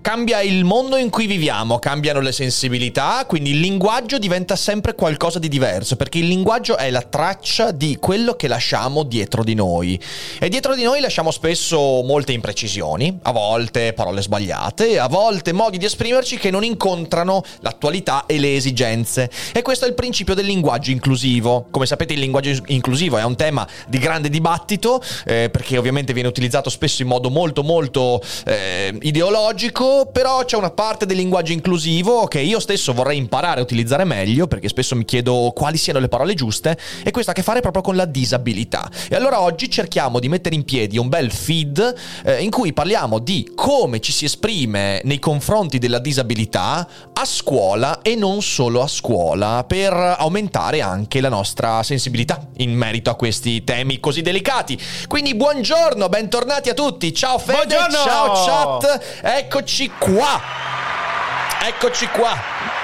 Cambia il mondo in cui viviamo, cambiano le sensibilità, quindi il linguaggio diventa sempre qualcosa di diverso, perché il linguaggio è la traccia di quello che lasciamo dietro di noi. E dietro di noi lasciamo spesso molte imprecisioni, a volte parole sbagliate, a volte modi di esprimerci che non incontrano l'attualità e le esigenze. E questo è il principio del linguaggio inclusivo. Come sapete, il linguaggio inclusivo è un tema di grande dibattito, perché ovviamente viene utilizzato spesso in modo molto ideologico, però c'è una parte del linguaggio inclusivo che io stesso vorrei imparare a utilizzare meglio, perché spesso mi chiedo quali siano le parole giuste, e questo ha a che fare proprio con la disabilità. E allora oggi cerchiamo di mettere in piedi un bel feed in cui parliamo di come ci si esprime nei confronti della disabilità a scuola e non solo a scuola, per aumentare anche la nostra sensibilità in merito a questi temi così delicati. Quindi buongiorno, bentornati a tutti, ciao Fede, buongiorno. Ciao chat, Eccoci qua!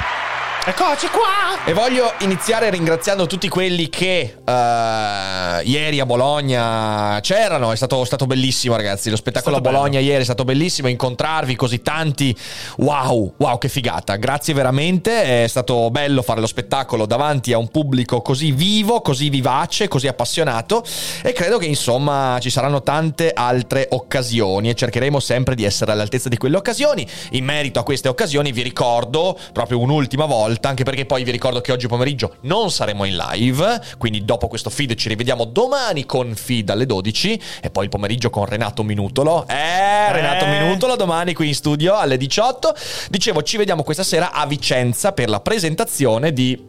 E voglio iniziare ringraziando tutti quelli che ieri a Bologna c'erano. È stato bellissimo, ragazzi. Lo spettacolo a Bologna bello. Ieri è stato bellissimo. Incontrarvi così tanti, wow, che figata. Grazie veramente, è stato bello fare lo spettacolo davanti a un pubblico così vivo, così vivace, così appassionato. E credo che insomma ci saranno tante altre occasioni e cercheremo sempre di essere all'altezza di quelle occasioni. In merito a queste occasioni vi ricordo proprio un'ultima volta, anche perché poi vi ricordo che oggi pomeriggio non saremo in live, quindi dopo questo feed ci rivediamo domani con Feed alle 12 e poi il pomeriggio con Renato Minutolo. Renato Minutolo domani qui in studio alle 18. Dicevo, ci vediamo questa sera a Vicenza per la presentazione di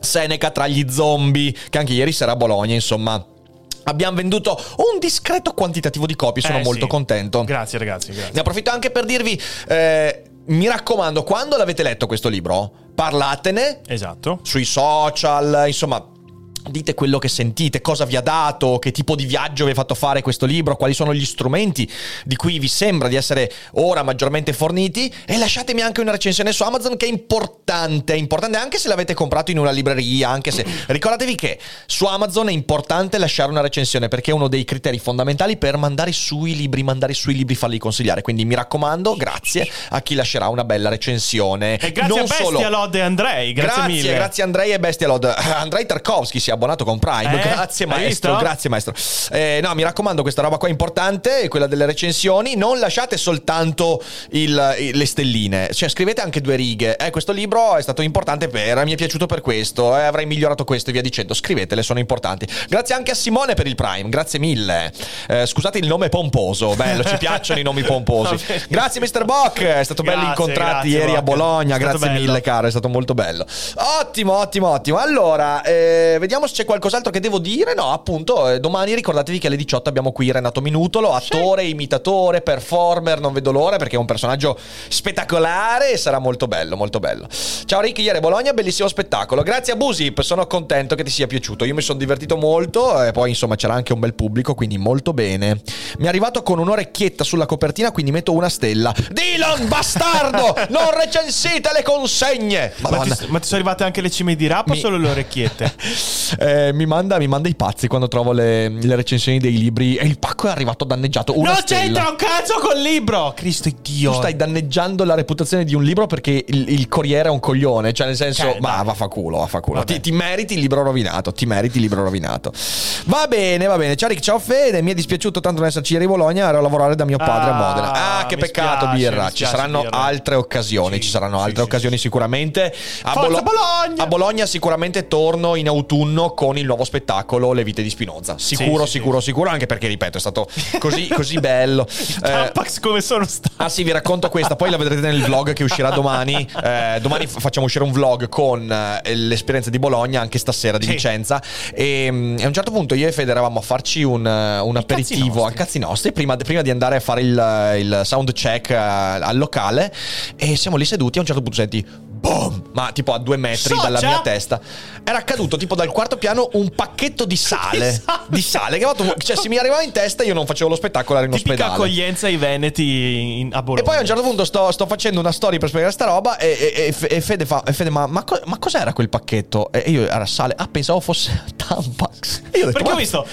Seneca tra gli zombie, che anche ieri sera a Bologna, insomma, abbiamo venduto un discreto quantitativo di copie, sono molto contento. Grazie ragazzi, grazie. Ne approfitto anche per dirvi, mi raccomando, quando l'avete letto questo libro, parlatene. Esatto. Sui social, insomma, dite quello che sentite, cosa vi ha dato, che tipo di viaggio vi ha fatto fare questo libro, quali sono gli strumenti di cui vi sembra di essere ora maggiormente forniti, e lasciatemi anche una recensione su Amazon, che è importante anche se l'avete comprato in una libreria, anche se ricordatevi che su Amazon è importante lasciare una recensione, perché è uno dei criteri fondamentali per mandare sui libri, farli consigliare, quindi mi raccomando, grazie a chi lascerà una bella recensione. E grazie non a Bestia solo... Lod e Andrei, grazie mille. Grazie Andrei e Bestia Lod. Andrei Tarkovsky si è abbonato con Prime, grazie maestro. No, mi raccomando, questa roba qua è importante, quella delle recensioni. Non lasciate soltanto le stelline, cioè scrivete anche due righe. Questo libro è stato importante mi è piaciuto per questo, avrei migliorato questo e via dicendo. Scrivetele, sono importanti. Grazie anche a Simone per il Prime, grazie mille. Scusate il nome pomposo, bello, ci piacciono i nomi pomposi. Grazie Mr. Bock, è stato bello incontrarti ieri Bock. A Bologna, grazie bello. Mille caro, è stato molto bello. Ottimo. Allora, vediamo se c'è qualcos'altro che devo dire. No, appunto, domani ricordatevi che alle 18 abbiamo qui Renato Minutolo, attore, imitatore, performer, non vedo l'ora perché è un personaggio spettacolare e sarà molto bello. Ciao Ricky, ieri a Bologna, bellissimo spettacolo. Grazie a Busi, sono contento che ti sia piaciuto. Io mi sono divertito molto e poi insomma c'era anche un bel pubblico, quindi molto bene. Mi è arrivato con un'orecchietta sulla copertina, quindi metto una stella. Dylan, bastardo, non recensite le consegne. Ma ti sono arrivate anche le cime di rapa o solo le orecchiette? Mi manda i pazzi quando trovo le recensioni dei libri. E il pacco è arrivato danneggiato. Una stella. Non c'entra un cazzo col libro, Cristo e Dio. Tu stai danneggiando la reputazione di un libro perché il corriere è un coglione. Cioè nel senso, vaffanculo. Ti meriti il libro rovinato. Va bene. Ciao Rick, ciao Fede. Mi è dispiaciuto tanto non esserci ieri a Bologna, ero a lavorare da mio padre a Modena. Che peccato, birra. Ci saranno altre occasioni sicuramente. A Bologna sicuramente torno in autunno meno con il nuovo spettacolo Le vite di Spinoza. Sicuro, sicuro, anche perché, ripeto, è stato così bello. Tampax come sono stato. Ah sì, vi racconto questa, poi la vedrete nel vlog che uscirà domani. Domani facciamo uscire un vlog con l'esperienza di Bologna, anche stasera di Vicenza. E a un certo punto io e Fede eravamo a farci un aperitivo a cazzi nostri prima di andare a fare il sound check al locale, e siamo lì seduti. A un certo punto senti boom, ma tipo a 2 metri dalla mia testa era caduto tipo dal quarto piano un pacchetto di sale che fatto, cioè se mi arrivava in testa io non facevo lo spettacolo, ero in ospedale. Tipica accoglienza ai veneti a Bologna. E poi a un certo punto sto facendo una story per spiegare sta roba e Fede fa ma cos'era quel pacchetto? E io era sale. Ah, pensavo fosse Tampax. Io ho detto, perché ho visto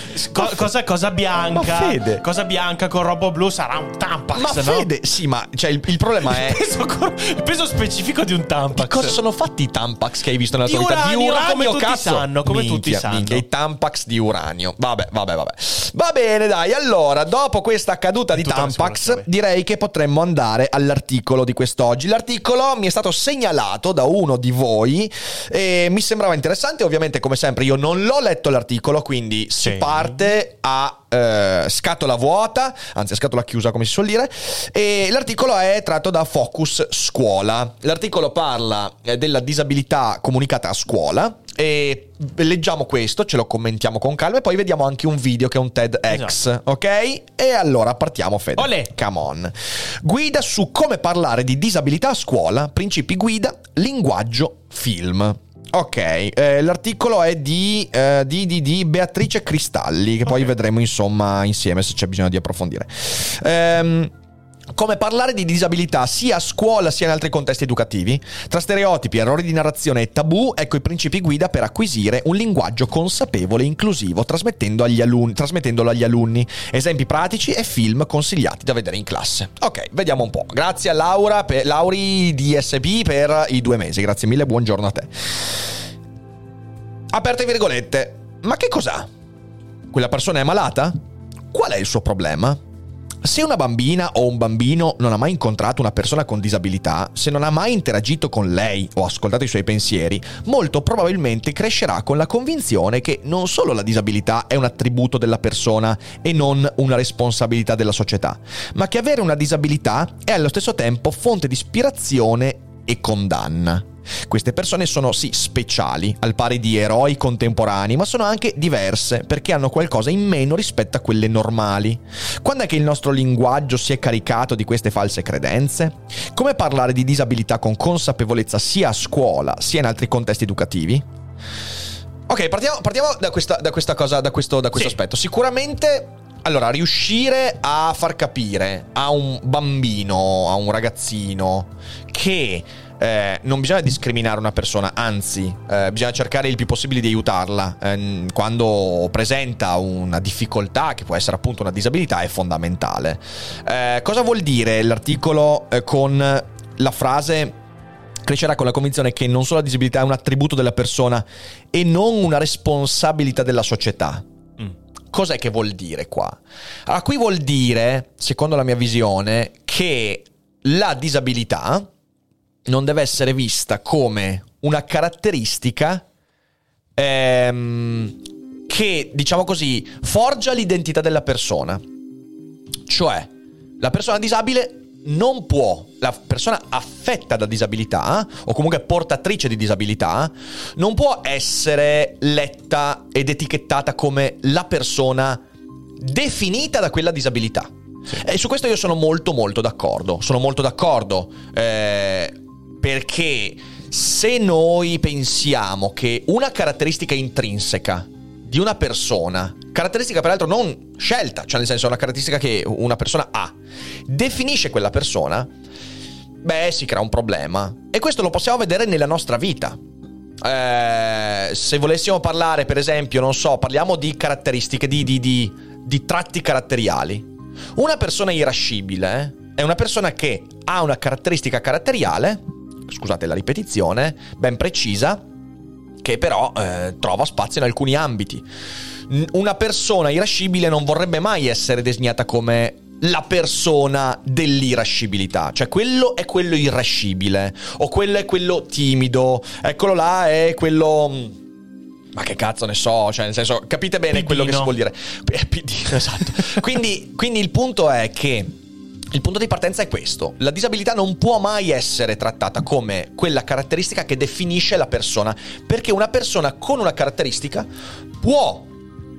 cosa bianca, Fede, cosa bianca con robo blu, sarà un Tampax, ma no? Fede, sì, ma cioè il problema è il peso specifico di un Tampax. Di cosa sono fatti i Tampax che hai visto nella tua vita? Di uranio, come tutti sanno, come tutti sanno. I Tampax di uranio. Vabbè. Va bene, dai. Allora, dopo questa caduta di Tampax, direi che potremmo andare all'articolo di quest'oggi. L'articolo mi è stato segnalato da uno di voi e mi sembrava interessante. Ovviamente, come sempre, io non l'ho letto l'articolo, quindi si parte a scatola vuota, anzi scatola chiusa, come si suol dire. E l'articolo è tratto da Focus Scuola. L'articolo parla della disabilità comunicata a scuola, e leggiamo questo, ce lo commentiamo con calma e poi vediamo anche un video che è un TEDx, esatto. Ok? E allora partiamo, Fede. Olè. Come on. Guida su come parlare di disabilità a scuola, principi guida, linguaggio, film. Ok, l'articolo è di Beatrice Cristalli, che poi vedremo insomma insieme se c'è bisogno di approfondire. Come parlare di disabilità sia a scuola sia in altri contesti educativi, tra stereotipi, errori di narrazione e tabù, ecco i principi guida per acquisire un linguaggio consapevole e inclusivo, trasmettendolo agli alunni, esempi pratici e film consigliati da vedere in classe. Ok, vediamo un po'. Grazie a Laura, Lauri DSP per i 2 mesi, grazie mille, buongiorno a te. Aperte virgolette, ma che cos'ha? Quella persona è malata? Qual è il suo problema? Se una bambina o un bambino non ha mai incontrato una persona con disabilità, se non ha mai interagito con lei o ascoltato i suoi pensieri, molto probabilmente crescerà con la convinzione che non solo la disabilità è un attributo della persona e non una responsabilità della società, ma che avere una disabilità è allo stesso tempo fonte di ispirazione e condanna. Queste persone sono sì speciali, al pari di eroi contemporanei, ma sono anche diverse perché hanno qualcosa in meno rispetto a quelle normali. Quando è che il nostro linguaggio si è caricato di queste false credenze? Come parlare di disabilità con consapevolezza sia a scuola sia in altri contesti educativi? Ok, partiamo da questa cosa, da questo aspetto. Sicuramente, allora, riuscire a far capire a un bambino, a un ragazzino che non bisogna discriminare una persona, anzi bisogna cercare il più possibile di aiutarla quando presenta una difficoltà che può essere appunto una disabilità è fondamentale. Cosa vuol dire l'articolo con la frase crescerà con la convinzione che non solo la disabilità è un attributo della persona e non una responsabilità della società? Cos'è che vuol dire qua? Allora, qui vuol dire, secondo la mia visione, che la disabilità non deve essere vista come una caratteristica che, diciamo così, forgia l'identità della persona. Cioè, la persona disabile non può, la persona affetta da disabilità o comunque portatrice di disabilità, non può essere letta ed etichettata come la persona definita da quella disabilità. Sì. E su questo io sono molto d'accordo. Sono molto d'accordo. Perché se noi pensiamo che una caratteristica intrinseca di una persona, caratteristica peraltro non scelta, cioè nel senso è una caratteristica che una persona ha, definisce quella persona, beh, si crea un problema. E questo lo possiamo vedere nella nostra vita. Se volessimo parlare, per esempio, non so, parliamo di caratteristiche, di tratti caratteriali. Una persona irascibile è una persona che ha una caratteristica caratteriale, scusate la ripetizione, ben precisa, che però trova spazio in alcuni ambiti. Una persona irascibile non vorrebbe mai essere designata come la persona dell'irascibilità, cioè quello è quello irascibile, o quello è quello timido, eccolo là è quello ma che cazzo ne so, cioè nel senso, capite bene Pidino. Quello che si vuol dire. Pidino, esatto. quindi il punto è che il punto di partenza è questo: la disabilità non può mai essere trattata come quella caratteristica che definisce la persona, perché una persona con una caratteristica può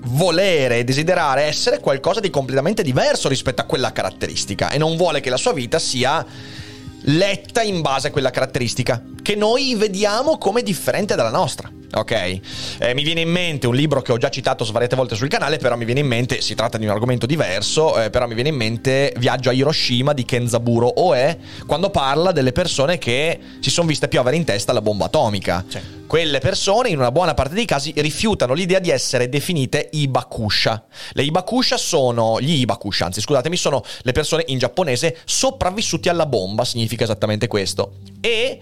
volere e desiderare essere qualcosa di completamente diverso rispetto a quella caratteristica, e non vuole che la sua vita sia letta in base a quella caratteristica che noi vediamo come differente dalla nostra. Ok, mi viene in mente un libro che ho già citato svariate volte sul canale, però mi viene in mente, si tratta di un argomento diverso, però mi viene in mente Viaggio a Hiroshima di Kenzaburo Oe, quando parla delle persone che si sono viste piovere in testa la bomba atomica. Cioè, quelle persone in una buona parte dei casi rifiutano l'idea di essere definite ibakusha. Le ibakusha sono gli ibakusha, anzi scusatemi, sono le persone in giapponese sopravvissuti alla bomba, significa esattamente questo. E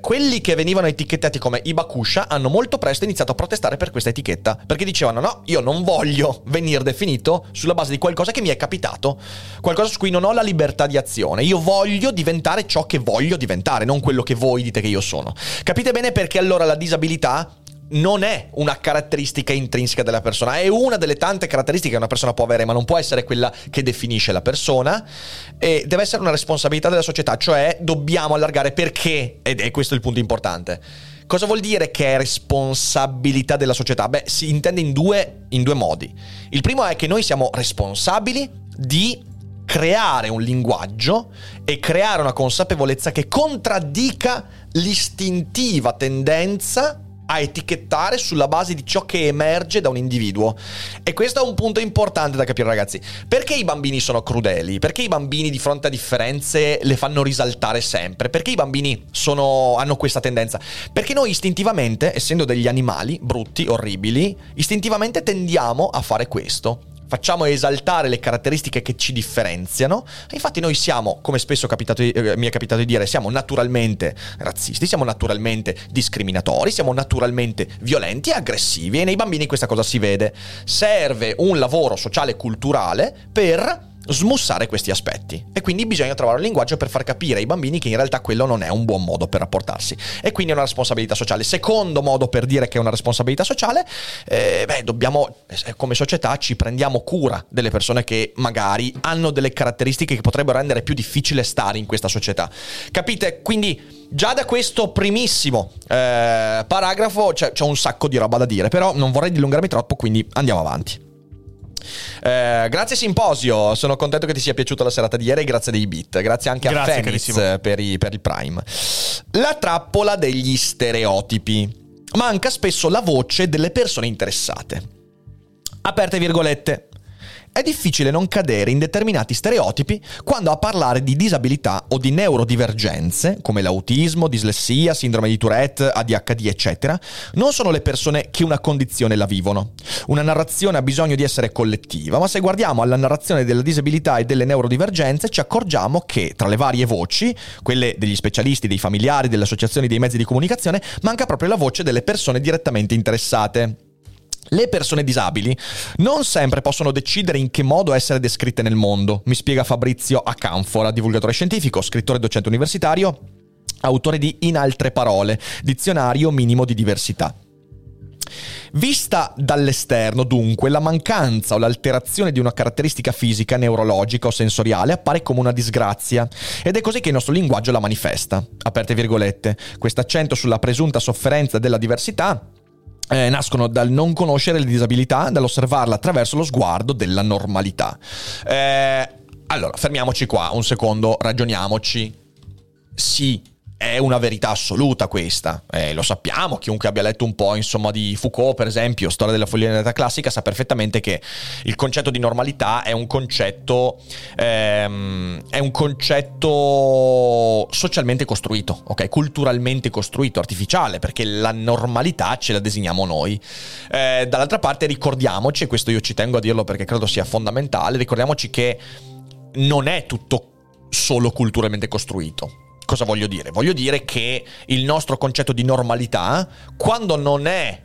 quelli che venivano etichettati come ibakusha hanno molto presto iniziato a protestare per questa etichetta, perché dicevano: no, io non voglio venire definito sulla base di qualcosa che mi è capitato, qualcosa su cui non ho la libertà di azione. Io voglio diventare ciò che voglio diventare, non quello che voi dite che io sono. Capite bene perché allora la disabilità non è una caratteristica intrinseca della persona, è una delle tante caratteristiche che una persona può avere, ma non può essere quella che definisce la persona, e deve essere una responsabilità della società. Cioè dobbiamo allargare, perché, ed è questo il punto importante, cosa vuol dire che è responsabilità della società? Beh, si intende in due modi. Il primo è che noi siamo responsabili di creare un linguaggio e creare una consapevolezza che contraddica l'istintiva tendenza a etichettare sulla base di ciò che emerge da un individuo. E questo è un punto importante da capire, ragazzi. Perché i bambini sono crudeli? Perché i bambini di fronte a differenze le fanno risaltare sempre? Perché i bambini hanno questa tendenza? Perché noi istintivamente, essendo degli animali brutti, orribili, istintivamente tendiamo a fare questo. Facciamo esaltare le caratteristiche che ci differenziano. E infatti noi siamo, come spesso mi è capitato di dire, siamo naturalmente razzisti, siamo naturalmente discriminatori, siamo naturalmente violenti e aggressivi, e nei bambini questa cosa si vede. Serve un lavoro sociale e culturale per smussare questi aspetti, e quindi bisogna trovare un linguaggio per far capire ai bambini che in realtà quello non è un buon modo per rapportarsi, e quindi è una responsabilità sociale. Secondo modo per dire che è una responsabilità sociale, dobbiamo, come società, ci prendiamo cura delle persone che magari hanno delle caratteristiche che potrebbero rendere più difficile stare in questa società. Capite? Quindi già da questo primissimo paragrafo c'è un sacco di roba da dire, però non vorrei dilungarmi troppo, quindi andiamo avanti. Grazie Simposio, sono contento che ti sia piaciuta la serata di ieri, grazie dei beat, grazie anche a Fenix per il Prime. La trappola degli stereotipi. Manca spesso la voce delle persone interessate. Aperte virgolette. È difficile non cadere in determinati stereotipi quando a parlare di disabilità o di neurodivergenze, come l'autismo, dislessia, sindrome di Tourette, ADHD, eccetera, non sono le persone che una condizione la vivono. Una narrazione ha bisogno di essere collettiva, ma se guardiamo alla narrazione della disabilità e delle neurodivergenze ci accorgiamo che, tra le varie voci, quelle degli specialisti, dei familiari, delle associazioni, dei mezzi di comunicazione, manca proprio la voce delle persone direttamente interessate. Le persone disabili non sempre possono decidere in che modo essere descritte nel mondo, mi spiega Fabrizio Acanfora, divulgatore scientifico, scrittore e docente universitario, autore di In Altre Parole, dizionario minimo di diversità. Vista dall'esterno, dunque, la mancanza o l'alterazione di una caratteristica fisica, neurologica o sensoriale appare come una disgrazia, ed è così che il nostro linguaggio la manifesta. Aperte virgolette. Quest'accento sulla presunta sofferenza della diversità nascono dal non conoscere la disabilità, dall'osservarla attraverso lo sguardo della normalità. Allora, fermiamoci qua un secondo, ragioniamoci. Sì, è una verità assoluta questa, lo sappiamo, chiunque abbia letto un po', insomma, di Foucault, per esempio, Storia della follia dell'età classica, sa perfettamente che il concetto di normalità è un concetto socialmente costruito, ok, culturalmente costruito, artificiale, perché la normalità ce la disegniamo noi. Dall'altra parte ricordiamoci, e questo io ci tengo a dirlo perché credo sia fondamentale, ricordiamoci che non è tutto solo culturalmente costruito. Cosa voglio dire? Voglio dire che il nostro concetto di normalità, quando non è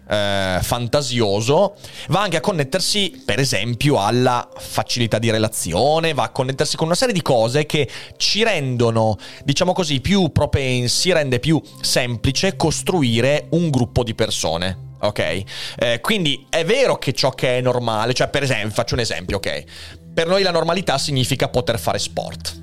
fantasioso, va anche a connettersi, per esempio, alla facilità di relazione, va a connettersi con una serie di cose che ci rendono, diciamo così, più propensi, rende più semplice costruire un gruppo di persone. ok? Quindi è vero che ciò che è normale, cioè per esempio, faccio un esempio, ok? Per noi la normalità significa poter fare sport.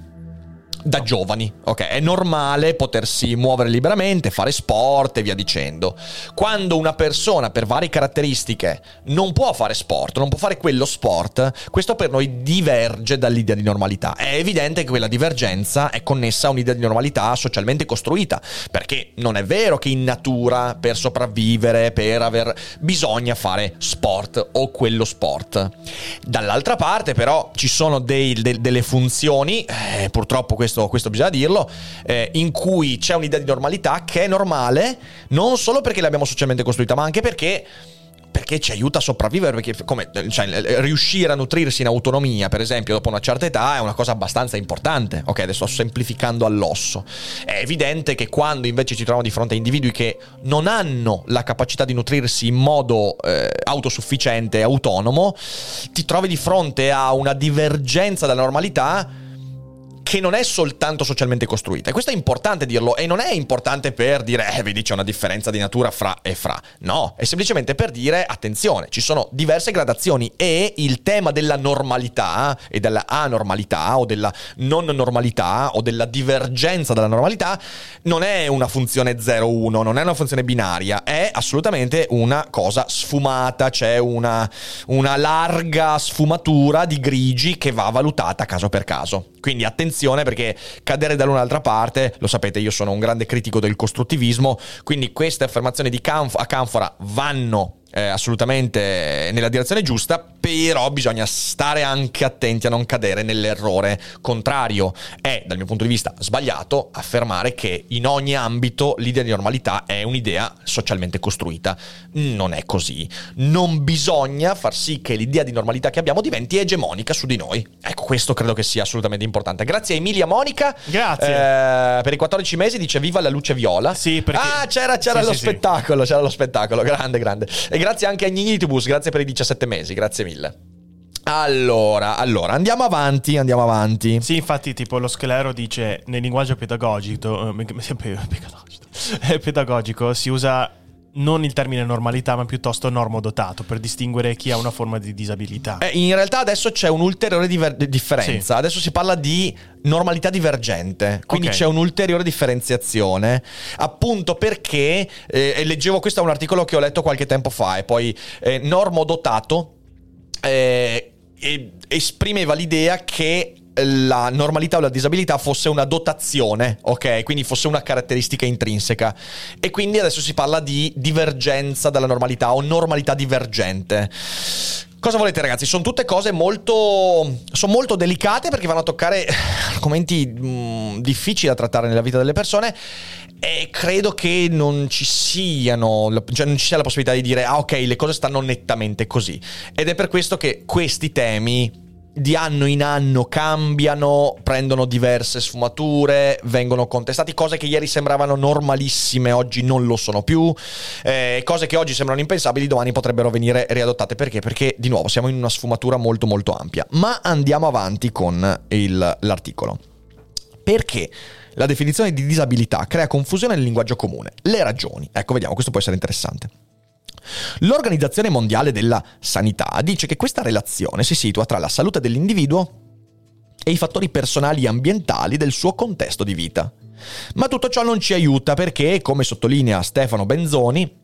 Da giovani, ok? È normale potersi muovere liberamente, fare sport e via dicendo. Quando una persona, per varie caratteristiche, non può fare sport, non può fare quello sport, questo per noi diverge dall'idea di normalità. È evidente che quella divergenza è connessa a un'idea di normalità socialmente costruita, perché non è vero che in natura, per sopravvivere, bisogna fare sport o quello sport. Dall'altra parte, però, ci sono delle funzioni, purtroppo questo bisogna dirlo, in cui c'è un'idea di normalità che è normale non solo perché l'abbiamo socialmente costruita, ma anche perché ci aiuta a sopravvivere, perché riuscire a nutrirsi in autonomia, per esempio, dopo una certa età è una cosa abbastanza importante. Ok, adesso sto semplificando all'osso. È evidente che quando invece ci troviamo di fronte a individui che non hanno la capacità di nutrirsi in modo autosufficiente e autonomo, ti trovi di fronte a una divergenza dalla normalità che non è soltanto socialmente costruita. E questo è importante dirlo, e non è importante per dire vedi c'è una differenza di natura fra e fra. No, è semplicemente per dire attenzione, ci sono diverse gradazioni, e il tema della normalità e della anormalità o della non normalità o della divergenza dalla normalità non è una funzione 0-1, non è una funzione binaria, è assolutamente una cosa sfumata, c'è una larga sfumatura di grigi che va valutata caso per caso. Quindi attenzione, perché cadere da un'altra parte, lo sapete, io sono un grande critico del costruttivismo, quindi queste affermazioni di Acanfora vanno assolutamente nella direzione giusta, però bisogna stare anche attenti a non cadere nell'errore contrario. È, dal mio punto di vista, sbagliato affermare che in ogni ambito l'idea di normalità è un'idea socialmente costruita. Non è così. Non bisogna far sì che l'idea di normalità che abbiamo diventi egemonica su di noi. Ecco, questo credo che sia assolutamente importante. Grazie a Emilia Monica. Grazie. Per i 14 mesi dice viva la luce viola. Sì, perché... Ah, c'era lo spettacolo, c'era lo spettacolo. Grande, grande. E grazie anche a Gnitibus, grazie per i 17 mesi, grazie mille. Allora, andiamo avanti. Sì, infatti, tipo lo Sclero dice, nel linguaggio pedagogico si usa non il termine normalità, ma piuttosto normodotato, per distinguere chi ha una forma di disabilità. In realtà adesso c'è un'ulteriore differenza. Sì. Adesso si parla di normalità divergente, quindi okay, c'è un'ulteriore differenziazione, appunto perché, leggevo questo a un articolo che ho letto qualche tempo fa, e poi normodotato esprimeva l'idea che la normalità o la disabilità fosse una dotazione, ok? Quindi fosse una caratteristica intrinseca. E quindi adesso si parla di divergenza dalla normalità o normalità divergente. Cosa volete, ragazzi? Sono tutte cose molto delicate, perché vanno a toccare argomenti difficili da trattare nella vita delle persone, e credo che non ci sia la possibilità di dire ah ok, le cose stanno nettamente così. Ed è per questo che questi temi di anno in anno cambiano, prendono diverse sfumature, vengono contestati, cose che ieri sembravano normalissime oggi non lo sono più, cose che oggi sembrano impensabili domani potrebbero venire riadottate. Perché? Perché di nuovo siamo in una sfumatura molto molto ampia. Ma andiamo avanti con l'articolo. Perché la definizione di disabilità crea confusione nel linguaggio comune. Le ragioni. Ecco, vediamo, questo può essere interessante. L'Organizzazione Mondiale della Sanità dice che questa relazione si situa tra la salute dell'individuo e i fattori personali e ambientali del suo contesto di vita. Ma tutto ciò non ci aiuta perché, come sottolinea Stefano Benzoni,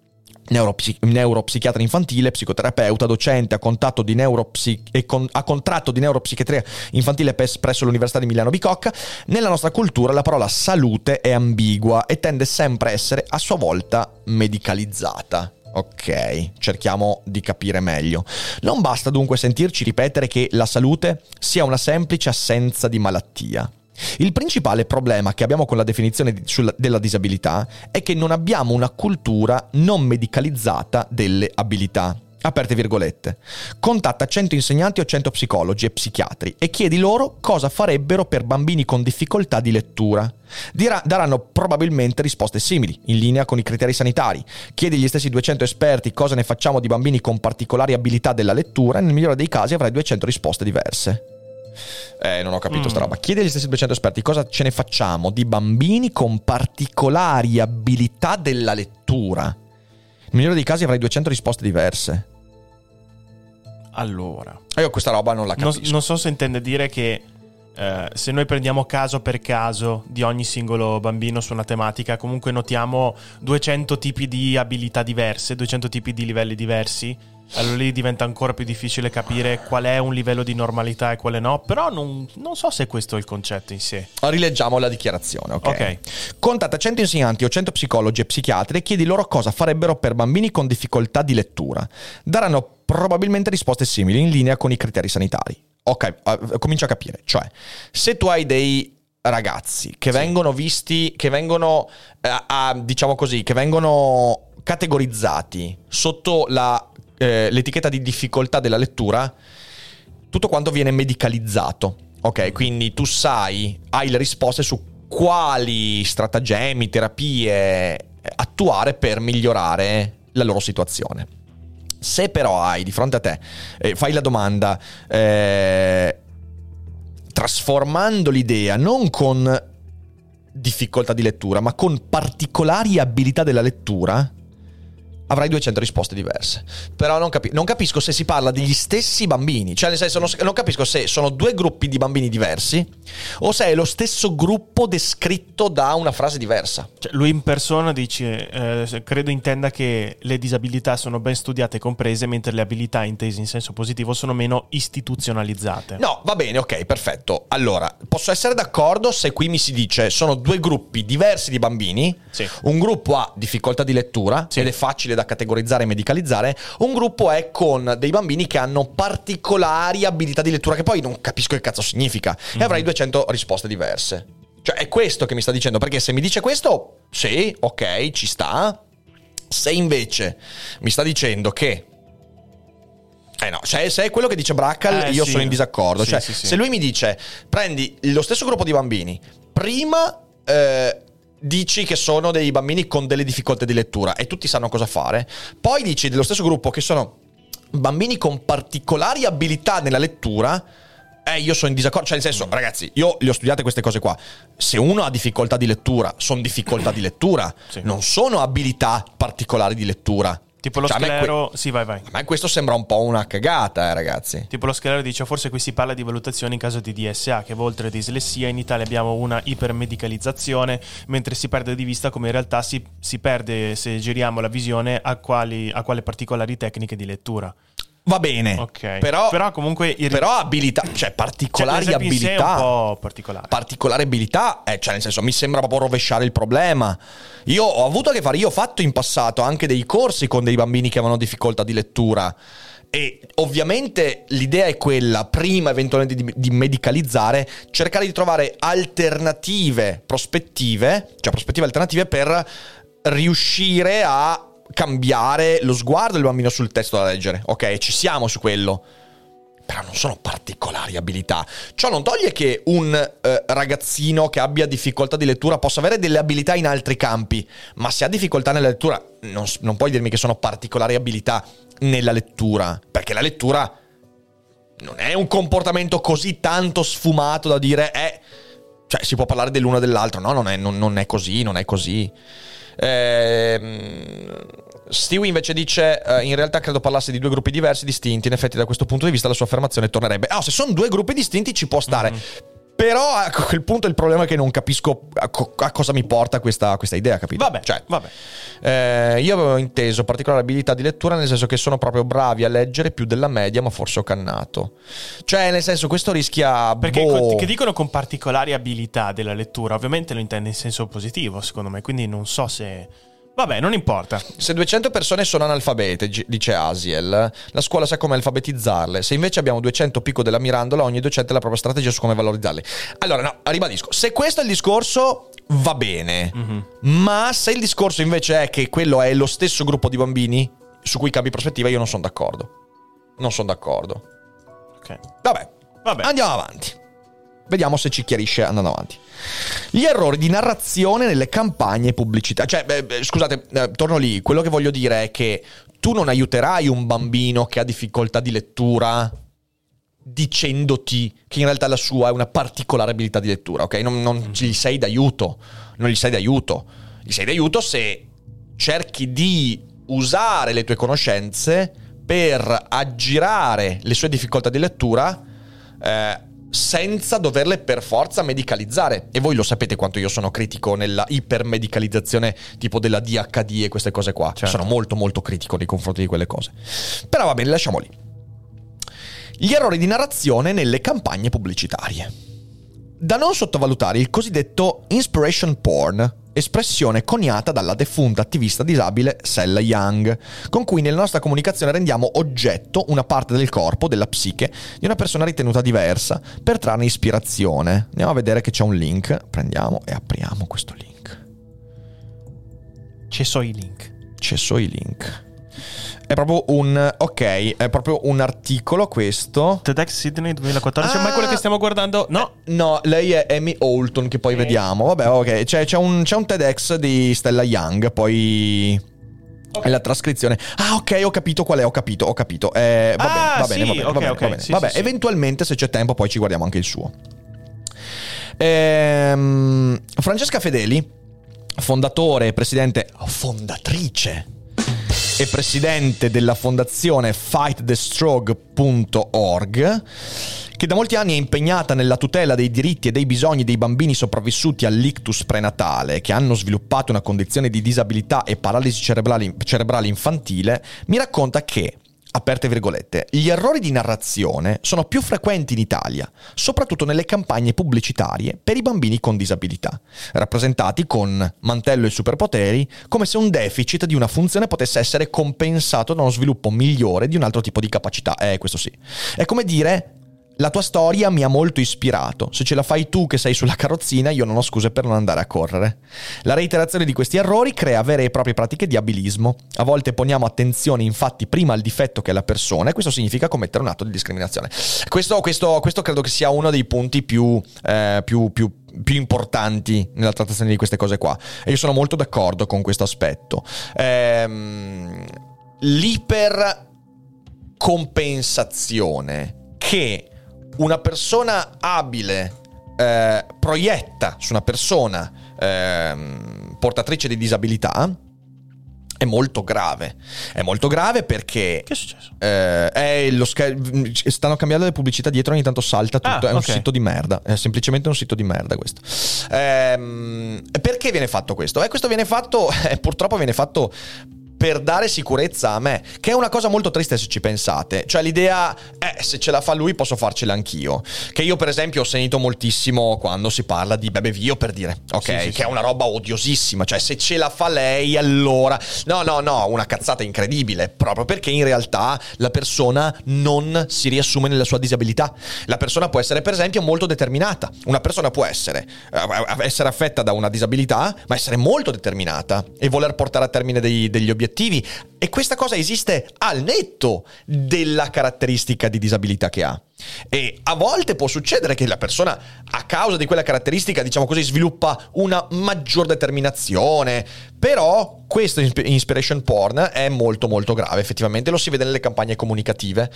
neuropsichiatra infantile, psicoterapeuta, docente a contratto di neuropsichiatria infantile presso l'Università di Milano Bicocca, nella nostra cultura la parola salute è ambigua e tende sempre a essere a sua volta medicalizzata. Ok, cerchiamo di capire meglio. Non basta dunque sentirci ripetere che la salute sia una semplice assenza di malattia. Il principale problema che abbiamo con la definizione della disabilità è che non abbiamo una cultura non medicalizzata delle abilità. Aperte virgolette. Contatta 100 insegnanti o 100 psicologi e psichiatri e chiedi loro cosa farebbero per bambini con difficoltà di lettura. Daranno probabilmente risposte simili, in linea con i criteri sanitari. Chiedi gli stessi 200 esperti cosa ne facciamo di bambini con particolari abilità della lettura e nel migliore dei casi avrai 200 risposte diverse. Non ho capito sta roba. Chiedi agli stessi 200 esperti cosa ce ne facciamo di bambini con particolari abilità della lettura. Nel migliore dei casi avrai 200 risposte diverse. Allora, io questa roba non la capisco. Non so se intende dire che se noi prendiamo caso per caso di ogni singolo bambino su una tematica, comunque notiamo 200 tipi di abilità diverse, 200 tipi di livelli diversi. Allora lì diventa ancora più difficile capire qual è un livello di normalità e quale no. Però non so se questo è il concetto in sé. Rileggiamo la dichiarazione, ok. Contatta 100 insegnanti o 100 psicologi e psichiatri e chiedi loro cosa farebbero per bambini con difficoltà di lettura. Daranno probabilmente risposte simili, in linea con i criteri sanitari. Ok, comincio a capire. Cioè, se tu hai dei ragazzi che vengono visti, che vengono, diciamo così, che vengono categorizzati sotto l'etichetta di difficoltà della lettura, tutto quanto viene medicalizzato. Ok, quindi tu hai le risposte su quali stratagemmi, terapie attuare per migliorare la loro situazione. Se però hai di fronte a te, fai la domanda trasformando l'idea non con difficoltà di lettura, ma con particolari abilità della lettura, avrai 200 risposte diverse. Però non capisco se si parla degli stessi bambini. Cioè, nel senso, non capisco se sono due gruppi di bambini diversi o se è lo stesso gruppo descritto da una frase diversa. Cioè, lui in persona dice, credo intenda che le disabilità sono ben studiate e comprese, mentre le abilità intese in senso positivo sono meno istituzionalizzate. No, va bene, ok, perfetto. Allora, posso essere d'accordo se qui mi si dice sono due gruppi diversi di bambini. Sì. Un gruppo ha difficoltà di lettura, ed è facile da categorizzare e medicalizzare. Un gruppo è con dei bambini che hanno particolari abilità di lettura, che poi non capisco che cazzo significa, e avrai 200 risposte diverse. Cioè, è questo che mi sta dicendo, perché se mi dice questo, sì, ok, ci sta. Se invece mi sta dicendo che no, cioè, se è quello che dice Braccal, io sono in disaccordo. Sì, cioè, se lui mi dice prendi lo stesso gruppo di bambini, prima dici che sono dei bambini con delle difficoltà di lettura e tutti sanno cosa fare, poi dici dello stesso gruppo che sono bambini con particolari abilità nella lettura, io sono in disaccordo. Cioè, nel senso, ragazzi, io le ho studiate queste cose qua. Se uno ha difficoltà di lettura, sono difficoltà di lettura, non sono abilità particolari di lettura. Tipo lo sclero... Sì, vai. Ma questo sembra un po' una cagata, ragazzi. Tipo lo sclero dice, forse qui si parla di valutazioni in caso di DSA, che oltre a dislessia in Italia abbiamo una ipermedicalizzazione, mentre si perde di vista come in realtà si perde, se giriamo la visione, a quale particolari tecniche di lettura. Va bene, okay. Però comunque però abilità, cioè particolari, cioè, abilità, un po' particolare abilità, cioè, nel senso, mi sembra proprio rovesciare il problema. Io ho avuto a che fare, io ho fatto in passato anche dei corsi con dei bambini che avevano difficoltà di lettura, e ovviamente l'idea è quella, prima eventualmente di medicalizzare, cercare di trovare alternative, prospettive alternative per riuscire a cambiare lo sguardo del bambino sul testo da leggere. Ok, ci siamo su quello. Però non sono particolari abilità. Ciò non toglie che un ragazzino che abbia difficoltà di lettura possa avere delle abilità in altri campi, ma se ha difficoltà nella lettura non puoi dirmi che sono particolari abilità nella lettura, perché la lettura non è un comportamento così tanto sfumato da dire cioè, si può parlare dell'uno o dell'altro. No, non è così. Stewie invece dice, in realtà credo parlasse di due gruppi diversi, distinti. In effetti da questo punto di vista la sua affermazione tornerebbe. Se sono due gruppi distinti ci può stare. Però a quel punto il problema è che non capisco a cosa mi porta questa idea, capito? Vabbè. Io avevo inteso particolare abilità di lettura nel senso che sono proprio bravi a leggere più della media, ma forse ho cannato. Cioè, nel senso, questo rischia... Perché che dicono con particolari abilità della lettura, ovviamente lo intende in senso positivo, secondo me, quindi non so se... Vabbè, non importa. Se 200 persone sono analfabete, dice Asiel, la scuola sa come alfabetizzarle. Se invece abbiamo 200 picco della mirandola, ogni docente ha la propria strategia su come valorizzarle. Allora, no, ribadisco, se questo è il discorso, va bene. Ma se il discorso invece è che quello è lo stesso gruppo di bambini su cui cambi prospettiva, io non sono d'accordo. Ok. Vabbè. Andiamo avanti. Vediamo se ci chiarisce andando avanti. Gli errori di narrazione nelle campagne pubblicità. Cioè, scusate, torno lì. Quello che voglio dire è che tu non aiuterai un bambino che ha difficoltà di lettura dicendoti che in realtà la sua è una particolare abilità di lettura, ok? Non gli sei d'aiuto. Gli sei d'aiuto se cerchi di usare le tue conoscenze per aggirare le sue difficoltà di lettura senza doverle per forza medicalizzare. E voi lo sapete quanto io sono critico nella ipermedicalizzazione tipo della DHD e queste cose qua. Certo. Sono molto molto critico nei confronti di quelle cose. Però va bene, lasciamo lì. Gli errori di narrazione nelle campagne pubblicitarie. Da non sottovalutare il cosiddetto inspiration porn, espressione coniata dalla defunta attivista disabile Stella Young, con cui nella nostra comunicazione rendiamo oggetto una parte del corpo, della psiche, di una persona ritenuta diversa per trarne ispirazione. Andiamo a vedere che c'è un link. Prendiamo e apriamo questo link. C'è solo i link. È proprio un articolo questo. TEDx Sydney 2014, ma è quello che stiamo guardando? No. No, lei è Amy Holton, che poi vediamo. Vabbè, ok, c'è un TEDx di Stella Young, poi... Okay. È la trascrizione. Ah, ok, ho capito. Va bene. Eventualmente, se c'è tempo, poi ci guardiamo anche il suo. Francesca Fedeli, fondatrice e presidente della fondazione FightTheStroke.org, che da molti anni è impegnata nella tutela dei diritti e dei bisogni dei bambini sopravvissuti all'ictus prenatale, che hanno sviluppato una condizione di disabilità e paralisi cerebrale infantile, mi racconta che, aperte virgolette, gli errori di narrazione sono più frequenti in Italia, soprattutto nelle campagne pubblicitarie per i bambini con disabilità, rappresentati con mantello e superpoteri, come se un deficit di una funzione potesse essere compensato da uno sviluppo migliore di un altro tipo di capacità. Questo sì. È come dire... La tua storia mi ha molto ispirato. Se ce la fai tu che sei sulla carrozzina, io non ho scuse per non andare a correre. La reiterazione di questi errori crea vere e proprie pratiche di abilismo. A volte poniamo attenzione, infatti, prima al difetto che alla persona, e questo significa commettere un atto di discriminazione. Questo credo che sia uno dei punti più importanti nella trattazione di queste cose qua. E io sono molto d'accordo con questo aspetto. L'ipercompensazione che una persona abile proietta su una persona portatrice di disabilità è molto grave. È molto grave perché... Che è successo? Stanno cambiando le pubblicità dietro, ogni tanto salta tutto. È un sito di merda. È semplicemente un sito di merda questo. Perché viene fatto questo? Questo viene fatto... purtroppo viene fatto... per dare sicurezza a me, che è una cosa molto triste se ci pensate. Cioè l'idea è, se ce la fa lui posso farcela anch'io. Che io per esempio ho sentito moltissimo quando si parla di bebevio, per dire, ok, sì, è una roba odiosissima. Cioè se ce la fa lei allora... No, una cazzata incredibile, proprio perché in realtà la persona non si riassume nella sua disabilità. La persona può essere per esempio molto determinata. Una persona può essere affetta da una disabilità, ma essere molto determinata e voler portare a termine degli obiettivi. E questa cosa esiste al netto della caratteristica di disabilità che ha. E a volte può succedere che la persona, a causa di quella caratteristica, diciamo così, sviluppa una maggior determinazione. Però questo inspiration porn è molto molto grave, effettivamente lo si vede nelle campagne comunicative,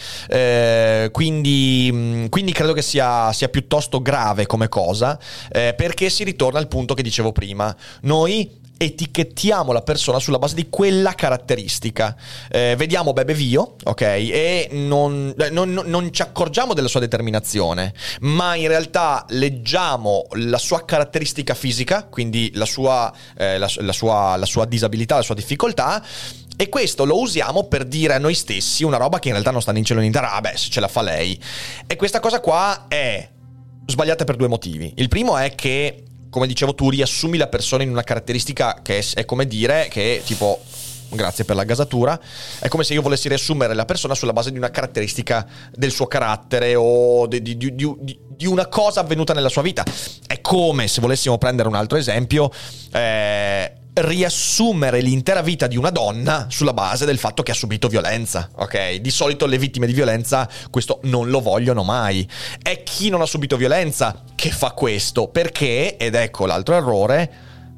quindi credo che sia piuttosto grave come cosa, perché si ritorna al punto che dicevo prima. Noi etichettiamo la persona sulla base di quella caratteristica. Vediamo bebevio, ok, e non ci accorgiamo della sua determinazione, ma in realtà leggiamo la sua caratteristica fisica, quindi la sua disabilità, la sua difficoltà, e questo lo usiamo per dire a noi stessi una roba che in realtà non sta né in cielo né in terra. Se ce la fa lei. E questa cosa qua è sbagliata per due motivi. Il primo è che, come dicevo, tu riassumi la persona in una caratteristica che è come dire che, tipo, grazie per la gasatura, è come se io volessi riassumere la persona sulla base di una caratteristica del suo carattere o di una cosa avvenuta nella sua vita. È come se volessimo prendere un altro esempio, riassumere l'intera vita di una donna sulla base del fatto che ha subito violenza, ok? Di solito le vittime di violenza questo non lo vogliono mai. È chi non ha subito violenza che fa questo, perché, ed ecco l'altro errore,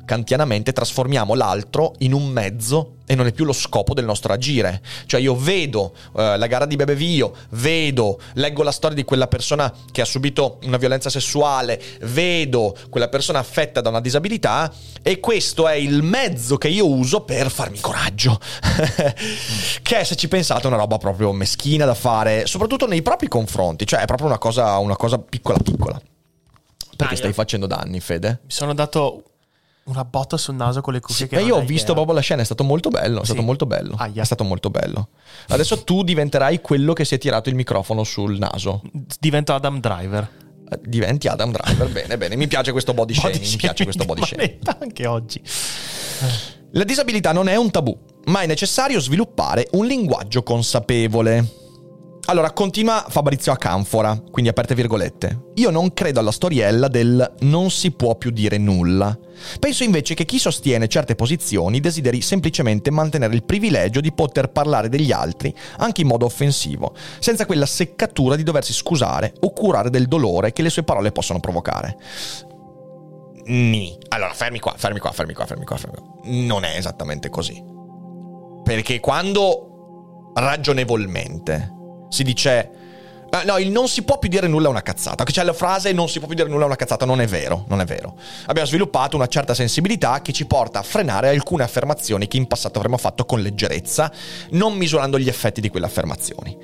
kantianamente trasformiamo l'altro in un mezzo e non è più lo scopo del nostro agire. Cioè io vedo la gara di Bebevio, leggo la storia di quella persona che ha subito una violenza sessuale, vedo quella persona affetta da una disabilità e questo è il mezzo che io uso per farmi coraggio. Che se ci pensate è una roba proprio meschina da fare, soprattutto nei propri confronti, cioè è proprio una cosa piccola piccola. Perché stai facendo danni, Fede? Mi sono dato una botta sul naso con le cuffie. Sì, che io ho visto proprio la scena, è stato molto bello, è stato molto bello. È stato molto bello. Adesso tu diventerai quello che si è tirato il microfono sul naso. Divento Adam Driver. Diventi Adam Driver, bene, bene. Mi piace questo body shaming, mi piace questo body shaming. Anche oggi. La disabilità non è un tabù, ma è necessario sviluppare un linguaggio consapevole. Allora, continua Fabrizio Acanfora, quindi aperte virgolette. Io non credo alla storiella del non si può più dire nulla. Penso invece che chi sostiene certe posizioni desideri semplicemente mantenere il privilegio di poter parlare degli altri, anche in modo offensivo, senza quella seccatura di doversi scusare o curare del dolore che le sue parole possono provocare. Ni. Allora, fermi qua. Non è esattamente così. Perché quando ragionevolmente si dice no, il non si può più dire nulla è una cazzata. C'è la frase non si può più dire nulla è una cazzata. Non è vero, non è vero. Abbiamo sviluppato una certa sensibilità che ci porta a frenare alcune affermazioni che in passato avremmo fatto con leggerezza, non misurando gli effetti di quelle affermazioni.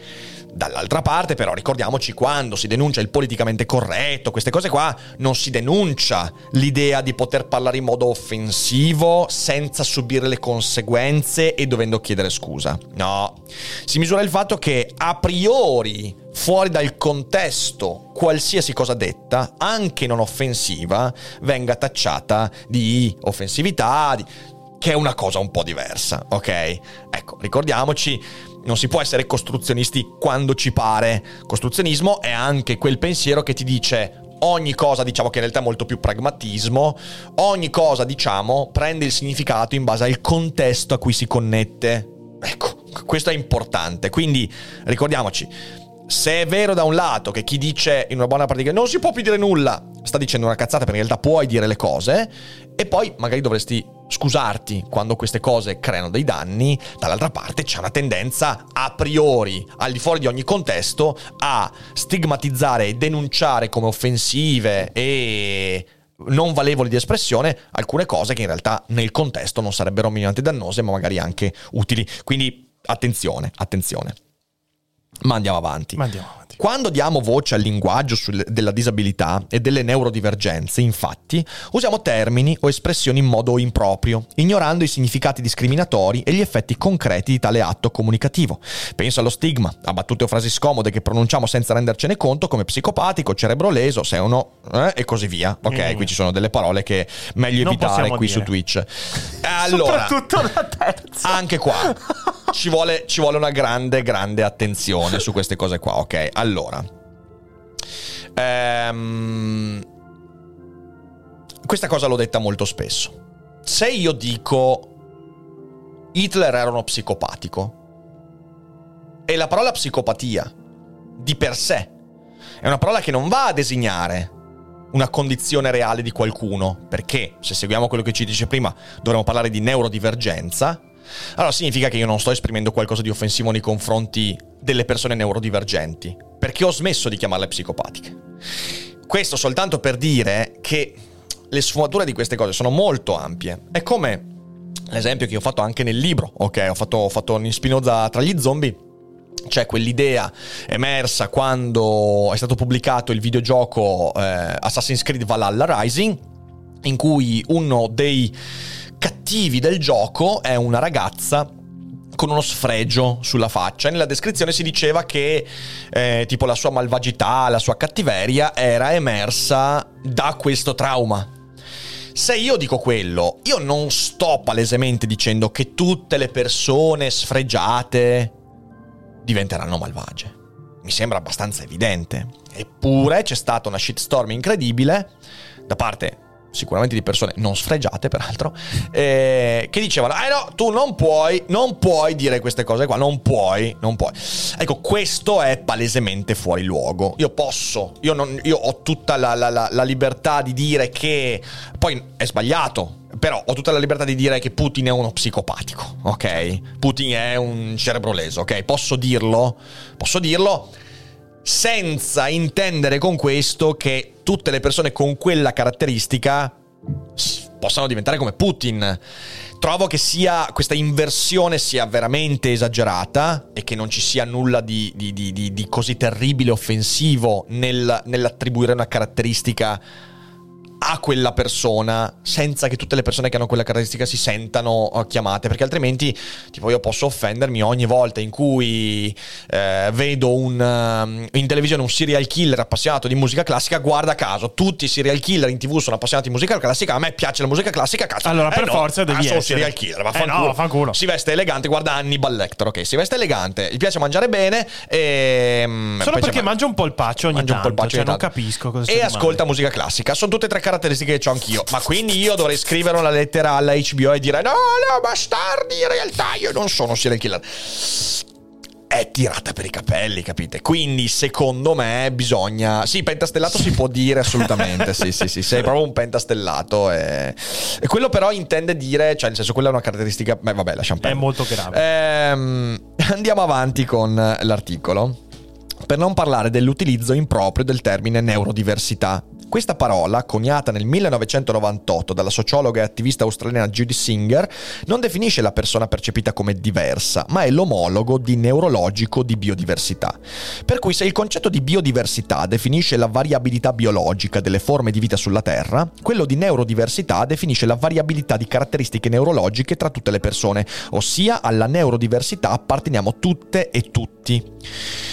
Dall'altra parte, però, ricordiamoci, quando si denuncia il politicamente corretto, queste cose qua, non si denuncia l'idea di poter parlare in modo offensivo senza subire le conseguenze e dovendo chiedere scusa. No, si misura il fatto che a priori, fuori dal contesto, qualsiasi cosa detta, anche non offensiva, venga tacciata di offensività, che è una cosa un po' diversa, ok? Ecco, ricordiamoci. Non si può essere costruzionisti quando ci pare. Costruzionismo è anche quel pensiero che ti dice ogni cosa, diciamo, che in realtà è molto più pragmatismo, ogni cosa, diciamo, prende il significato in base al contesto a cui si connette. Ecco, questo è importante. Quindi ricordiamoci, se è vero da un lato che chi dice in una buona pratica non si può più dire nulla sta dicendo una cazzata, perché in realtà puoi dire le cose e poi magari dovresti scusarti quando queste cose creano dei danni, dall'altra parte c'è una tendenza a priori, al di fuori di ogni contesto, a stigmatizzare e denunciare come offensive e non valevoli di espressione alcune cose che in realtà nel contesto non sarebbero minimamente dannose, ma magari anche utili. Quindi attenzione, attenzione. Ma andiamo avanti. Quando diamo voce al linguaggio della disabilità e delle neurodivergenze, infatti, usiamo termini o espressioni in modo improprio, ignorando i significati discriminatori e gli effetti concreti di tale atto comunicativo. Penso allo stigma, a battute o frasi scomode che pronunciamo senza rendercene conto, come psicopatico, cerebro leso, se uno e così via. Ok, qui ci sono delle parole che meglio non evitare qui dire. Su Twitch. Allora, soprattutto la terza. Anche qua ci vuole una grande attenzione su queste cose qua, ok? Allora, questa cosa l'ho detta molto spesso. Se io dico Hitler era uno psicopatico e la parola psicopatia di per sé è una parola che non va a designare una condizione reale di qualcuno, perché se seguiamo quello che ci dice prima dovremmo parlare di neurodivergenza. Allora significa che io non sto esprimendo qualcosa di offensivo nei confronti delle persone neurodivergenti, perché ho smesso di chiamarle psicopatiche. Questo soltanto per dire che le sfumature di queste cose sono molto ampie. È come l'esempio che ho fatto anche nel libro, ok? Ho fatto in Spinoza tra gli zombie. C'è quell'idea emersa quando è stato pubblicato il videogioco Assassin's Creed Valhalla Rising, in cui uno dei cattivi del gioco è una ragazza con uno sfregio sulla faccia. Nella descrizione si diceva che tipo la sua malvagità, la sua cattiveria era emersa da questo trauma. Se io dico quello, io non sto palesemente dicendo che tutte le persone sfregiate diventeranno malvagie. Mi sembra abbastanza evidente. Eppure c'è stata una shitstorm incredibile da parte sicuramente di persone non sfregiate, peraltro, che dicevano no, tu non puoi dire queste cose qua, non puoi. Ecco, questo è palesemente fuori luogo. Io ho tutta la libertà di dire che poi è sbagliato, però ho tutta la libertà di dire che Putin è uno psicopatico, ok? Putin è un cerebro leso, ok? Posso dirlo senza intendere con questo che tutte le persone con quella caratteristica possano diventare come Putin. Trovo che sia questa inversione sia veramente esagerata e che non ci sia nulla di così terribile, offensivo nell'attribuire una caratteristica a quella persona, senza che tutte le persone che hanno quella caratteristica si sentano chiamate, perché altrimenti tipo io posso offendermi ogni volta in cui vedo in televisione un serial killer appassionato di musica classica. Guarda caso tutti i serial killer in TV sono appassionati di musica classica, a me piace la musica classica, cazzo, allora per forza devi essere un serial killer, vaffanculo. Si veste elegante, guarda Hannibal Lecter, ok, si veste elegante, gli piace mangiare bene e solo perché mangia un po' il paccio ogni tanto, non capisco cosa, e ascolta musica classica. Sono tutte e tre caratteristiche che ho anch'io, ma quindi io dovrei scrivere una lettera alla HBO e dire no bastardi, in realtà io non sono serial killer. È tirata per i capelli, capite? Quindi secondo me bisogna, sì, pentastellato si può dire assolutamente, sì, sei proprio un pentastellato e quello però intende dire, cioè nel senso, quella è una caratteristica, beh vabbè, lasciamo perdere, è molto grave. Andiamo avanti con l'articolo, per non parlare dell'utilizzo improprio del termine neurodiversità. Questa parola, coniata nel 1998 dalla sociologa e attivista australiana Judy Singer, non definisce la persona percepita come diversa, ma è l'omologo di neurologico di biodiversità. Per cui se il concetto di biodiversità definisce la variabilità biologica delle forme di vita sulla Terra, quello di neurodiversità definisce la variabilità di caratteristiche neurologiche tra tutte le persone, ossia alla neurodiversità apparteniamo tutte e tutti.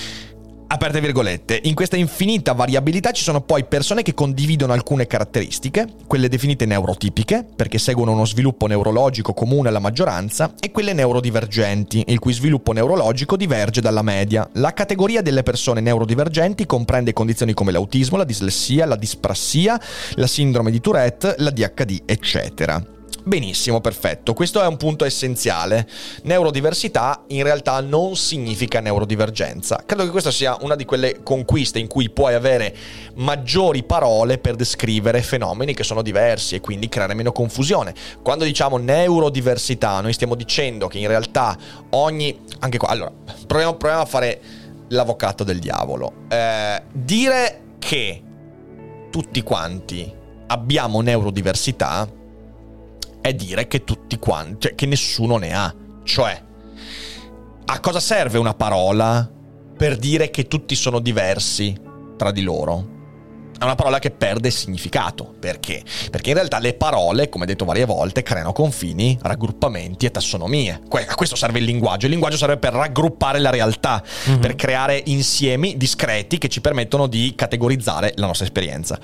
Aperte virgolette, in questa infinita variabilità ci sono poi persone che condividono alcune caratteristiche, quelle definite neurotipiche, perché seguono uno sviluppo neurologico comune alla maggioranza, e quelle neurodivergenti, il cui sviluppo neurologico diverge dalla media. La categoria delle persone neurodivergenti comprende condizioni come l'autismo, la dislessia, la disprassia, la sindrome di Tourette, la DHD, eccetera. Benissimo, perfetto. Questo è un punto essenziale. Neurodiversità in realtà non significa neurodivergenza. Credo che questa sia una di quelle conquiste in cui puoi avere maggiori parole per descrivere fenomeni che sono diversi e quindi creare meno confusione. Quando diciamo neurodiversità, noi stiamo dicendo che in realtà ogni... Anche qua, allora, proviamo a fare l'avvocato del diavolo. Dire che tutti quanti abbiamo neurodiversità è dire che tutti quanti, cioè che nessuno ne ha. Cioè, a cosa serve una parola per dire che tutti sono diversi tra di loro? È una parola che perde significato. Perché? Perché in realtà le parole, come detto varie volte, creano confini, raggruppamenti e tassonomie. A questo serve il linguaggio. Il linguaggio serve per raggruppare la realtà, per creare insiemi discreti che ci permettono di categorizzare la nostra esperienza.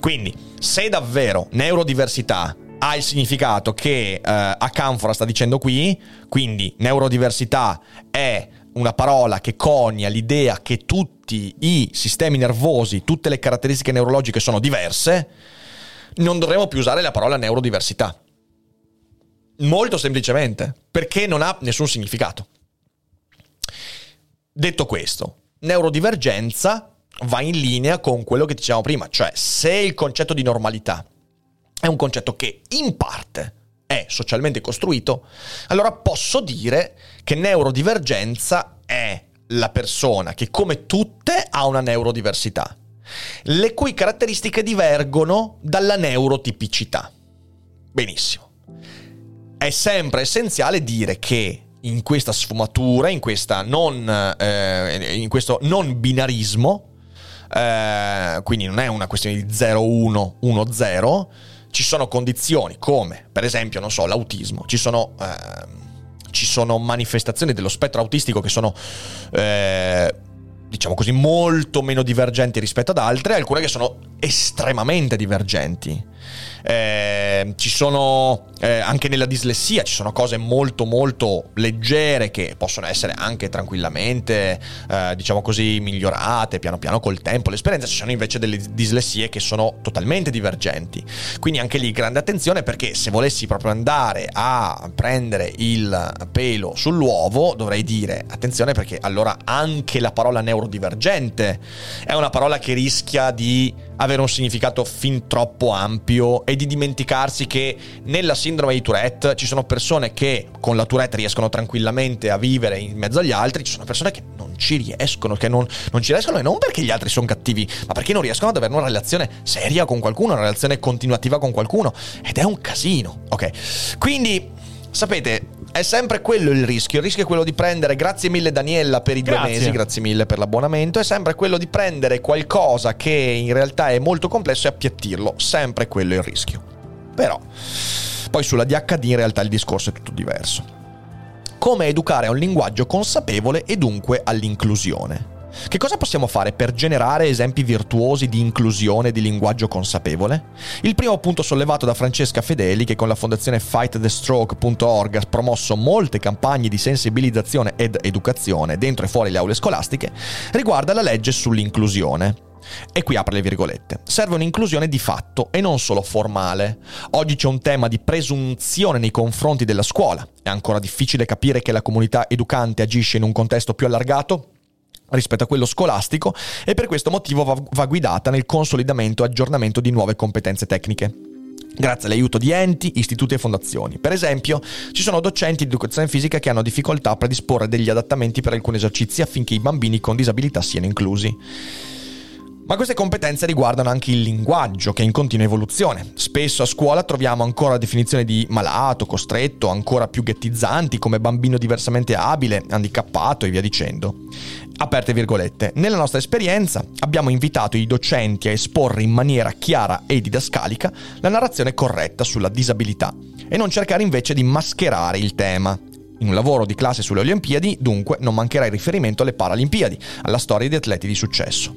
Quindi, se davvero neurodiversità ha il significato che Acanfora sta dicendo qui, quindi neurodiversità è una parola che conia l'idea che tutti i sistemi nervosi, tutte le caratteristiche neurologiche sono diverse, non dovremmo più usare la parola neurodiversità. Molto semplicemente, perché non ha nessun significato. Detto questo, neurodivergenza va in linea con quello che dicevamo prima, cioè se il concetto di normalità è un concetto che in parte è socialmente costruito, allora posso dire che neurodivergenza è la persona che come tutte ha una neurodiversità, le cui caratteristiche divergono dalla neurotipicità. Benissimo. È sempre essenziale dire che in questa sfumatura, in questo non binarismo, quindi non è una questione di 0-1, 1-0, ci sono condizioni come, per esempio, non so, l'autismo. Ci sono manifestazioni dello spettro autistico che sono, diciamo così, molto meno divergenti rispetto ad altre, alcune che sono estremamente divergenti. Ci sono anche nella dislessia, ci sono cose molto molto leggere che possono essere anche tranquillamente, diciamo così, migliorate piano piano col tempo, l'esperienza. Ci sono invece delle dislessie che sono totalmente divergenti, quindi anche lì grande attenzione, perché se volessi proprio andare a prendere il pelo sull'uovo dovrei dire attenzione, perché allora anche la parola neurodivergente è una parola che rischia di avere un significato fin troppo ampio e di dimenticarsi che nella sindrome di Tourette ci sono persone che con la Tourette riescono tranquillamente a vivere in mezzo agli altri, ci sono persone che non ci riescono, che non ci riescono, e non perché gli altri sono cattivi, ma perché non riescono ad avere una relazione seria con qualcuno, una relazione continuativa con qualcuno, ed è un casino, ok? Quindi, sapete, è sempre quello il rischio. Il rischio è quello di prendere, grazie mille Daniela per i 2 mesi, grazie mille per l'abbonamento, è sempre quello di prendere qualcosa che in realtà è molto complesso e appiattirlo, sempre quello è il rischio. Però poi sulla DHD in realtà il discorso è tutto diverso. Come educare a un linguaggio consapevole e dunque all'inclusione? Che cosa possiamo fare per generare esempi virtuosi di inclusione e di linguaggio consapevole? Il primo punto sollevato da Francesca Fedeli, che con la fondazione FightTheStroke.org ha promosso molte campagne di sensibilizzazione ed educazione dentro e fuori le aule scolastiche, riguarda la legge sull'inclusione. E qui apre le virgolette. Serve un'inclusione di fatto e non solo formale. Oggi c'è un tema di presunzione nei confronti della scuola. È ancora difficile capire che la comunità educante agisce in un contesto più allargato rispetto a quello scolastico, e per questo motivo va guidata nel consolidamento e aggiornamento di nuove competenze tecniche, grazie all'aiuto di enti, istituti e fondazioni. Per esempio, ci sono docenti di educazione fisica che hanno difficoltà a predisporre degli adattamenti per alcuni esercizi affinché i bambini con disabilità siano inclusi. Ma queste competenze riguardano anche il linguaggio, che è in continua evoluzione. Spesso a scuola troviamo ancora definizioni di malato, costretto, ancora più ghettizzanti, come bambino diversamente abile, handicappato e via dicendo. Aperte virgolette. Nella nostra esperienza abbiamo invitato i docenti a esporre in maniera chiara e didascalica la narrazione corretta sulla disabilità e non cercare invece di mascherare il tema. In un lavoro di classe sulle Olimpiadi, dunque, non mancherà il riferimento alle Paralimpiadi, alla storia di atleti di successo.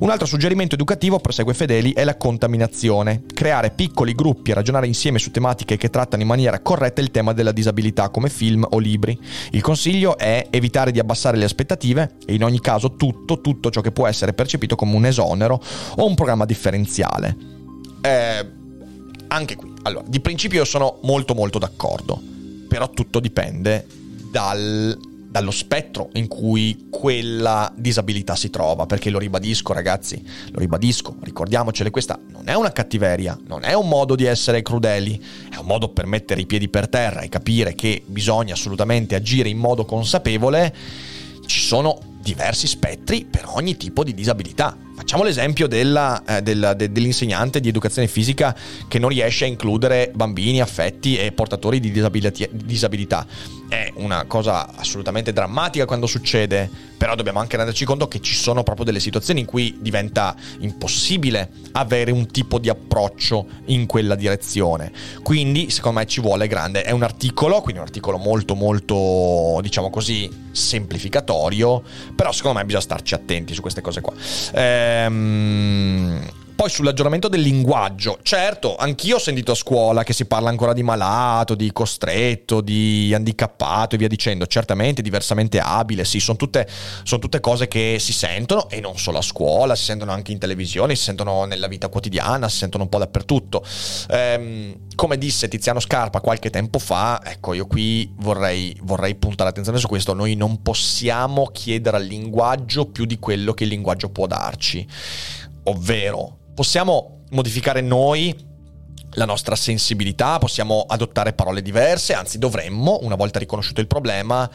Un altro suggerimento educativo, prosegue Fedeli, è la contaminazione. Creare piccoli gruppi e ragionare insieme su tematiche che trattano in maniera corretta il tema della disabilità, come film o libri. Il consiglio è evitare di abbassare le aspettative e in ogni caso tutto ciò che può essere percepito come un esonero o un programma differenziale. Anche qui, allora, di principio io sono molto d'accordo. Però tutto dipende dallo spettro in cui quella disabilità si trova, perché lo ribadisco, ragazzi, ricordiamocele, questa non è una cattiveria, non è un modo di essere crudeli, è un modo per mettere i piedi per terra e capire che bisogna assolutamente agire in modo consapevole. Ci sono diversi spettri per ogni tipo di disabilità. Facciamo l'esempio dell'insegnante di educazione fisica che non riesce a includere bambini affetti e portatori di disabilità. È una cosa assolutamente drammatica quando succede, però dobbiamo anche renderci conto che ci sono proprio delle situazioni in cui diventa impossibile avere un tipo di approccio in quella direzione. Quindi, secondo me, ci vuole grande. È un articolo, quindi un articolo molto, diciamo così, semplificatorio, però secondo me bisogna starci attenti su queste cose qua. Poi sull'aggiornamento del linguaggio, certo, anch'io ho sentito a scuola che si parla ancora di malato, di costretto, di handicappato e via dicendo. Certamente diversamente abile, sì, sono tutte cose che si sentono, e non solo a scuola, si sentono anche in televisione, si sentono nella vita quotidiana, si sentono un po' dappertutto. Come disse Tiziano Scarpa qualche tempo fa, ecco, io qui vorrei puntare l'attenzione su questo. Noi non possiamo chiedere al linguaggio più di quello che il linguaggio può darci, ovvero possiamo modificare noi la nostra sensibilità, possiamo adottare parole diverse, anzi dovremmo, una volta riconosciuto il problema,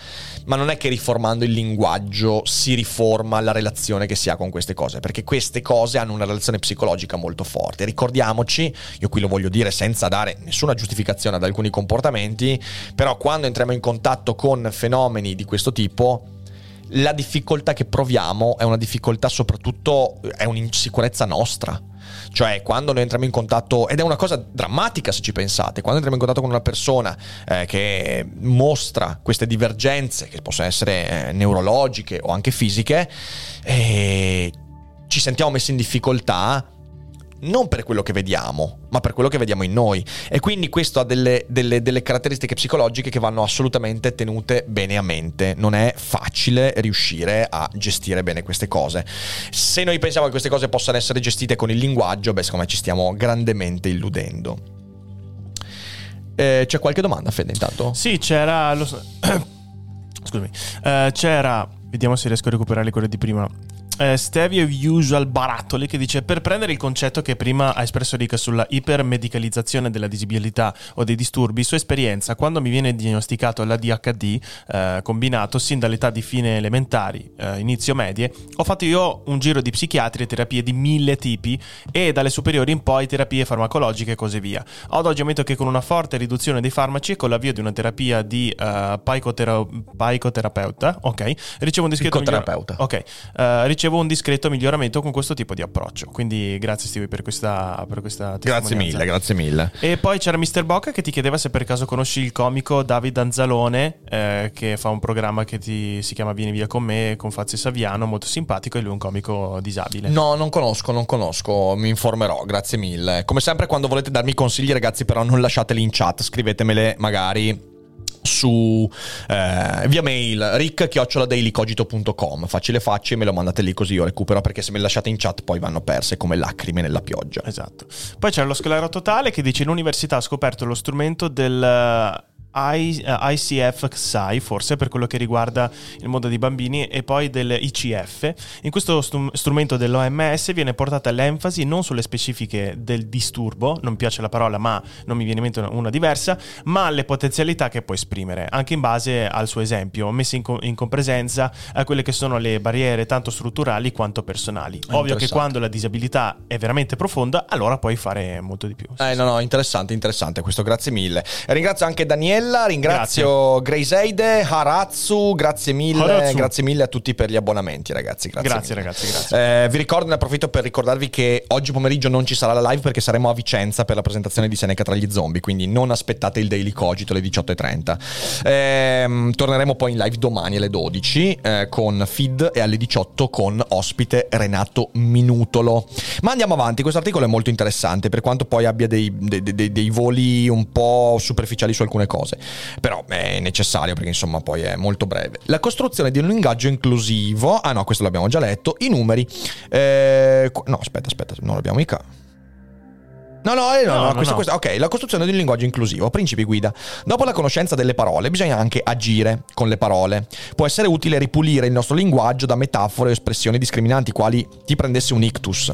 ma non è che riformando il linguaggio si riforma la relazione che si ha con queste cose, perché queste cose hanno una relazione psicologica molto forte. Ricordiamoci, io qui lo voglio dire senza dare nessuna giustificazione ad alcuni comportamenti, però quando entriamo in contatto con fenomeni di questo tipo, la difficoltà che proviamo è una difficoltà, soprattutto è un'insicurezza nostra. Cioè, quando noi entriamo in contatto, ed è una cosa drammatica se ci pensate, quando entriamo in contatto con una persona che mostra queste divergenze, che possono essere neurologiche o anche fisiche, ci sentiamo messi in difficoltà non per quello che vediamo, ma per quello che vediamo in noi. E quindi questo ha delle caratteristiche psicologiche che vanno assolutamente tenute bene a mente. Non è facile riuscire a gestire bene queste cose. Se noi pensiamo che queste cose possano essere gestite con il linguaggio, beh, secondo me ci stiamo grandemente illudendo. C'è qualche domanda, Fede, intanto? Sì, c'era... Scusami. C'era... Vediamo se riesco a recuperare quelle di prima. Stevie Usual Barattoli, che dice: per prendere il concetto che prima ha espresso Rica sulla ipermedicalizzazione della disabilità o dei disturbi, sua esperienza, quando mi viene diagnosticato l'ADHD combinato sin dall'età di fine elementari, inizio medie, ho fatto io un giro di psichiatri e terapie di 1000 tipi e dalle superiori in poi terapie farmacologiche e così via. Ad oggi ammetto che con una forte riduzione dei farmaci e con l'avvio di una terapia di psicoterapeuta, ok, ricevo un discreto ricevo un discreto miglioramento con questo tipo di approccio. Quindi grazie Stevie per questa testimonianza. Grazie mille. E poi c'era Mr. Bocca che ti chiedeva se per caso conosci il comico David Anzalone, che fa un programma che si chiama Vieni via con me, con Fazio Saviano, molto simpatico, e lui è un comico disabile. No, non conosco, mi informerò, grazie mille. Come sempre, quando volete darmi consigli, ragazzi, però non lasciateli in chat, scrivetemele magari su via mail rick@dailycogito.com, facile, me lo mandate lì così io recupero, perché se me le lasciate in chat poi vanno perse come lacrime nella pioggia. Esatto. Poi c'è lo Sclero Totale che dice: l'università ha scoperto lo strumento del ICF-SAI, forse per quello che riguarda il mondo dei bambini, e poi del ICF. In questo strumento dell'OMS viene portata l'enfasi non sulle specifiche del disturbo, non piace la parola ma non mi viene in mente una diversa, ma alle potenzialità che può esprimere, anche in base al suo esempio, messe in compresenza a quelle che sono le barriere tanto strutturali quanto personali. Ovvio che quando la disabilità è veramente profonda, allora puoi fare molto di più. Interessante questo, grazie mille. Ringrazio anche Daniele, ringrazio Greyseide, Haratsu, grazie mille a tutti per gli abbonamenti, ragazzi. Grazie. Vi ricordo, ne approfitto per ricordarvi che oggi pomeriggio non ci sarà la live perché saremo a Vicenza per la presentazione di Seneca tra gli zombie, quindi non aspettate il Daily Cogito alle 18:30. Torneremo poi in live domani alle 12 con Feed e alle 18 con ospite Renato Minutolo. Ma andiamo avanti, questo articolo è molto interessante per quanto poi abbia dei voli un po' superficiali su alcune cose, però è necessario perché insomma poi è molto breve. La costruzione di un linguaggio inclusivo, questo l'abbiamo già letto, i numeri, no aspetta, non l'abbiamo mica. No. Ok, la costruzione di un linguaggio inclusivo, principi guida. Dopo la conoscenza delle parole bisogna anche agire con le parole. Può essere utile ripulire il nostro linguaggio da metafore o espressioni discriminanti, quali ti prendesse un ictus.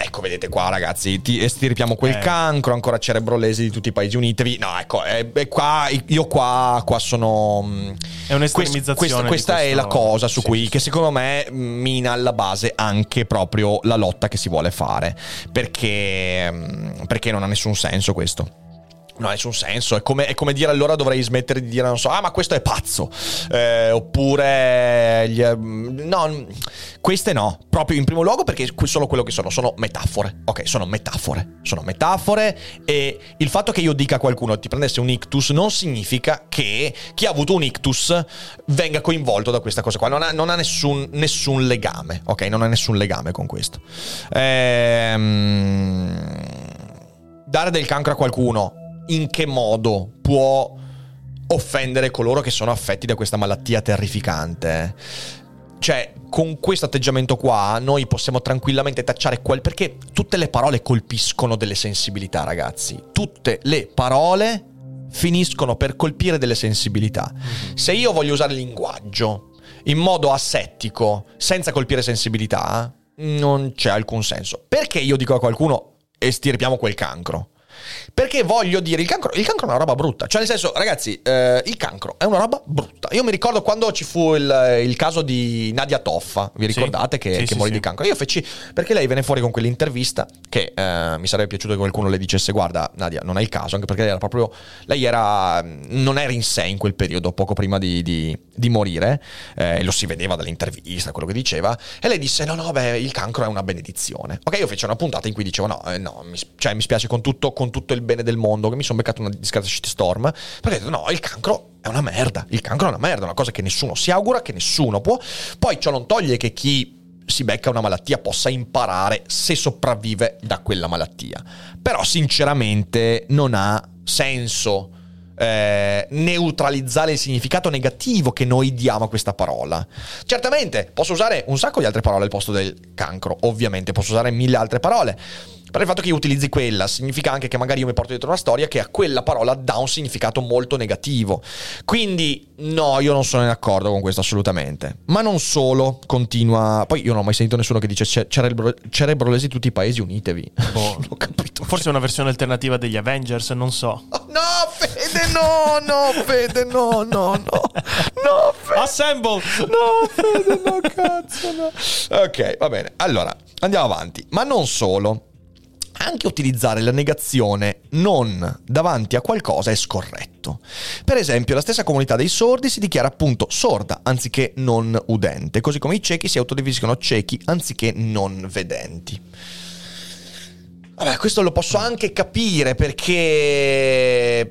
Ecco, vedete qua, ragazzi, estirpiamo quel cancro, ancora cerebrolesi di tutti i paesi uniti. No, ecco, qua sono... È un'estremizzazione. Questa è la cosa su cui, che secondo me mina alla base anche proprio la lotta che si vuole fare, perché non ha nessun senso questo. No, nessun senso. È come dire, allora dovrei smettere di dire, non so, ma questo è pazzo, oppure no, queste no, proprio in primo luogo perché solo quello che sono metafore, ok, sono metafore, e il fatto che io dica a qualcuno ti prendesse un ictus non significa che chi ha avuto un ictus venga coinvolto da questa cosa qua, non ha nessun legame, ok, non ha nessun legame con questo. Dare del cancro a qualcuno in che modo può offendere coloro che sono affetti da questa malattia terrificante? Cioè, con questo atteggiamento qua noi possiamo tranquillamente tacciare perché tutte le parole colpiscono delle sensibilità, ragazzi. Tutte le parole finiscono per colpire delle sensibilità. Se io voglio usare il linguaggio in modo asettico, senza colpire sensibilità, non c'è alcun senso. Perché io dico a qualcuno estirpiamo quel cancro? Perché voglio dire, il cancro è una roba brutta. Cioè, nel senso, ragazzi, il cancro è una roba brutta. Io mi ricordo quando ci fu il caso di Nadia Toffa. Vi ricordate che morì di cancro? Io feci, perché lei venne fuori con quell'intervista che mi sarebbe piaciuto che qualcuno le dicesse: guarda Nadia, non è il caso. Anche perché non era in sé in quel periodo, poco prima di morire, lo si vedeva dall'intervista, quello che diceva. E lei disse: no, il cancro è una benedizione. Ok, io feci una puntata in cui dicevo mi spiace con tutto il bene del mondo, che mi sono beccato una discreta shitstorm, perché ho detto il cancro è una merda, una cosa che nessuno si augura, che nessuno può. Poi ciò non toglie che chi si becca una malattia possa imparare, se sopravvive, da quella malattia, però sinceramente non ha senso neutralizzare il significato negativo che noi diamo a questa parola. Certamente posso usare un sacco di altre parole al posto del cancro, ovviamente posso usare 1000 altre parole, Però il fatto che io utilizzi quella significa anche che magari io mi porto dietro una storia che a quella parola dà un significato molto negativo. Quindi no, io non sono d'accordo con questo assolutamente. Ma non solo, continua. Poi io non ho mai sentito nessuno che dice cerebrolesi tutti i paesi, unitevi. Boh. L'ho capito. Forse è una versione alternativa degli Avengers, non so. Oh, no, Fede, no, Fede. Assemble. No, Fede, no, cazzo, no. Ok, va bene. Allora, andiamo avanti. Ma non solo. Anche utilizzare la negazione non davanti a qualcosa è scorretto. Per esempio, la stessa comunità dei sordi si dichiara appunto sorda anziché non udente, così come i ciechi si autodefiniscono ciechi anziché non vedenti. Vabbè, questo lo posso anche capire perché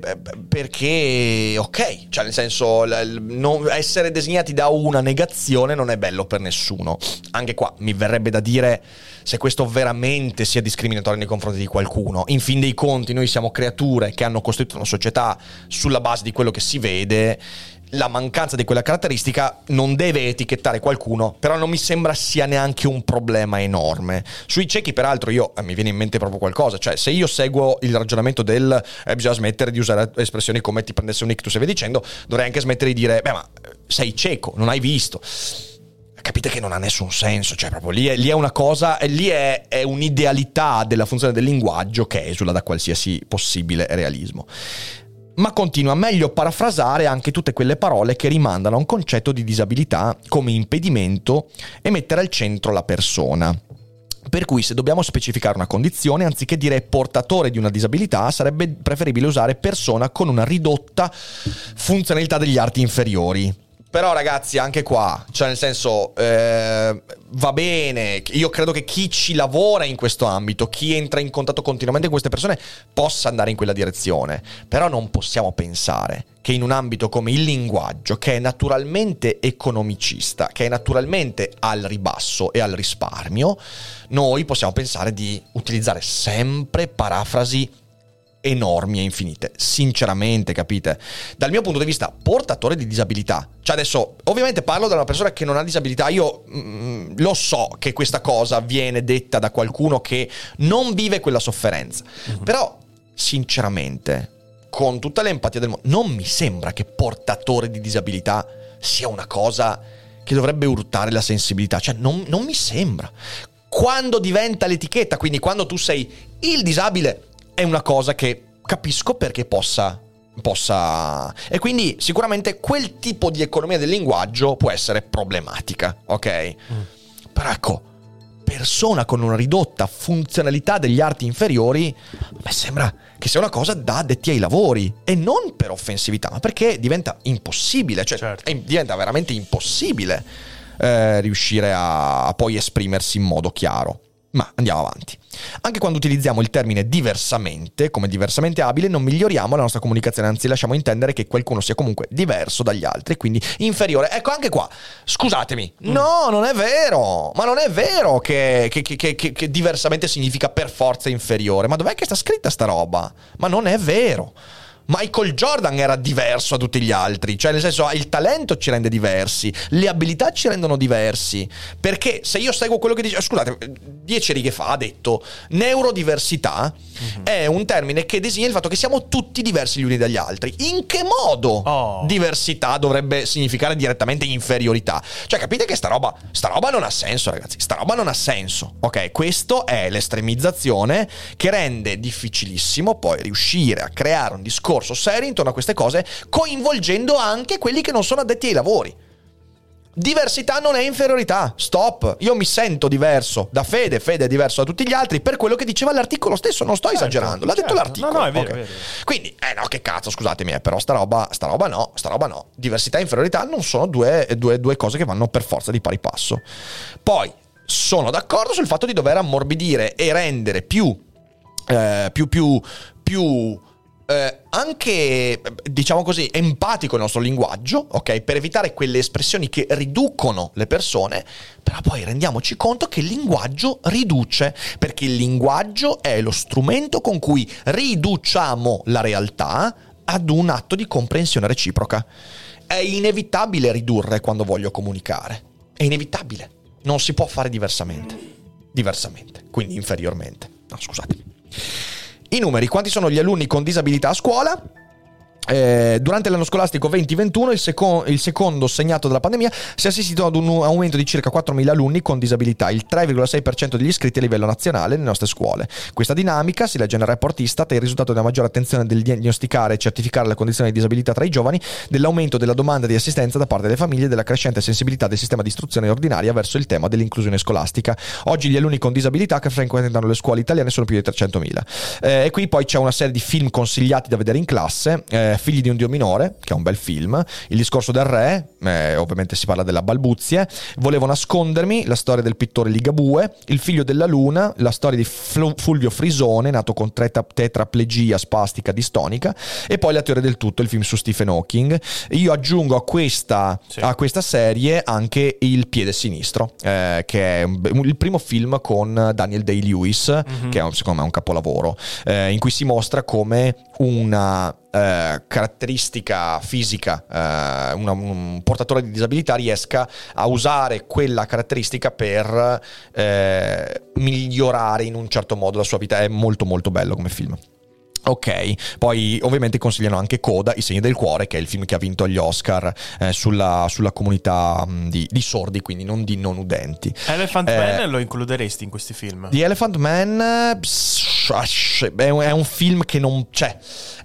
ok, cioè nel senso essere designati da una negazione non è bello per nessuno. Anche qua mi verrebbe da dire se questo veramente sia discriminatorio nei confronti di qualcuno. In fin dei conti noi siamo creature che hanno costruito una società sulla base di quello che si vede. La mancanza di quella caratteristica non deve etichettare qualcuno, però non mi sembra sia neanche un problema enorme. Sui ciechi, peraltro, mi viene in mente proprio qualcosa. Cioè, se io seguo il ragionamento del bisogna smettere di usare espressioni come ti prendesse un ictus e via dicendo, dovrei anche smettere di dire ma sei cieco, non hai visto. Capite che non ha nessun senso, cioè proprio lì è una cosa, lì è un'idealità della funzione del linguaggio che esula da qualsiasi possibile realismo. Ma continua, meglio parafrasare anche tutte quelle parole che rimandano a un concetto di disabilità come impedimento e mettere al centro la persona. Per cui se dobbiamo specificare una condizione, anziché dire portatore di una disabilità, sarebbe preferibile usare persona con una ridotta funzionalità degli arti inferiori. Però ragazzi, anche qua, cioè nel senso, va bene, io credo che chi ci lavora in questo ambito, chi entra in contatto continuamente con queste persone, possa andare in quella direzione. Però non possiamo pensare che in un ambito come il linguaggio, che è naturalmente economicista, che è naturalmente al ribasso e al risparmio, noi possiamo pensare di utilizzare sempre parafrasi enormi e infinite. Sinceramente, capite? Dal mio punto di vista, portatore di disabilità, cioè adesso ovviamente parlo da una persona che non ha disabilità. Io lo so che questa cosa viene detta da qualcuno che non vive quella sofferenza, però sinceramente, con tutta l'empatia del mondo, non mi sembra che portatore di disabilità sia una cosa che dovrebbe urtare la sensibilità. Cioè non mi sembra. Quando diventa l'etichetta, quindi quando tu sei il disabile, è una cosa che capisco perché possa. E quindi sicuramente quel tipo di economia del linguaggio può essere problematica, ok? Però ecco, persona con una ridotta funzionalità degli arti inferiori, beh, sembra che sia una cosa da addetti ai lavori. E non per offensività, ma perché diventa impossibile, cioè certo. Diventa veramente impossibile riuscire a poi esprimersi in modo chiaro. Ma andiamo avanti. Anche quando utilizziamo il termine diversamente, come diversamente abile, non miglioriamo la nostra comunicazione, anzi lasciamo intendere che qualcuno sia comunque diverso dagli altri, quindi inferiore. Ecco, anche qua, scusatemi, no, non è vero, ma non è vero che diversamente significa per forza inferiore. Ma dov'è che sta scritta sta roba? Ma non è vero. Michael Jordan era diverso da tutti gli altri, cioè nel senso il talento ci rende diversi, le abilità ci rendono diversi, perché se io seguo quello che dice, scusate, 10 righe fa ha detto neurodiversità è un termine che designa il fatto che siamo tutti diversi gli uni dagli altri. In che modo diversità dovrebbe significare direttamente inferiorità? Cioè capite che sta roba non ha senso, ragazzi, sta roba non ha senso, ok? Questo è l'estremizzazione che rende difficilissimo poi riuscire a creare un discorso serio intorno a queste cose, coinvolgendo anche quelli che non sono addetti ai lavori. Diversità non è inferiorità, stop. Io mi sento diverso da Fede è diverso da tutti gli altri per quello che diceva l'articolo stesso, non sto esagerando, l'ha detto l'articolo. No, è vero, okay. È vero. Quindi, no, che cazzo, scusatemi, però sta roba no. Diversità e inferiorità non sono due cose che vanno per forza di pari passo. Poi, sono d'accordo sul fatto di dover ammorbidire e rendere più anche, diciamo così, empatico il nostro linguaggio, ok? Per evitare quelle espressioni che riducono le persone, però poi rendiamoci conto che il linguaggio riduce, perché il linguaggio è lo strumento con cui riduciamo la realtà ad un atto di comprensione reciproca. È inevitabile ridurre quando voglio comunicare, è inevitabile, non si può fare diversamente, quindi inferiormente. No, scusatemi. I numeri. Quanti sono gli alunni con disabilità a scuola? Durante l'anno scolastico 2021, il secondo segnato dalla pandemia, si è assistito ad un aumento di circa 4.000 alunni con disabilità, il 3,6% degli iscritti a livello nazionale nelle nostre scuole. Questa dinamica, si legge nel report Istat, è il risultato di una maggiore attenzione del diagnosticare e certificare la condizione di disabilità tra i giovani, dell'aumento della domanda di assistenza da parte delle famiglie e della crescente sensibilità del sistema di istruzione ordinaria verso il tema dell'inclusione scolastica. Oggi gli alunni con disabilità che frequentano le scuole italiane sono più di 300.000. E qui poi c'è una serie di film consigliati da vedere in classe. Figli di un dio minore, che è un bel film, Il discorso del re, ovviamente si parla della balbuzie, Volevo nascondermi, la storia del pittore Ligabue, Il figlio della luna, la storia di Fulvio Frisone, nato con tetraplegia spastica distonica, e poi La teoria del tutto, il film su Stephen Hawking. Io aggiungo a questa serie anche Il piede sinistro, che è il primo film con Daniel Day Lewis, che è secondo me un capolavoro, in cui si mostra come una caratteristica fisica, un portatore di disabilità riesca a usare quella caratteristica per migliorare in un certo modo la sua vita. È molto molto bello come film. Ok, poi ovviamente consigliano anche Coda, I segni del cuore, che è il film che ha vinto gli Oscar sulla comunità di sordi, quindi non di non udenti. Elephant Man lo includeresti in questi film? The Elephant Man è un film che non c'è,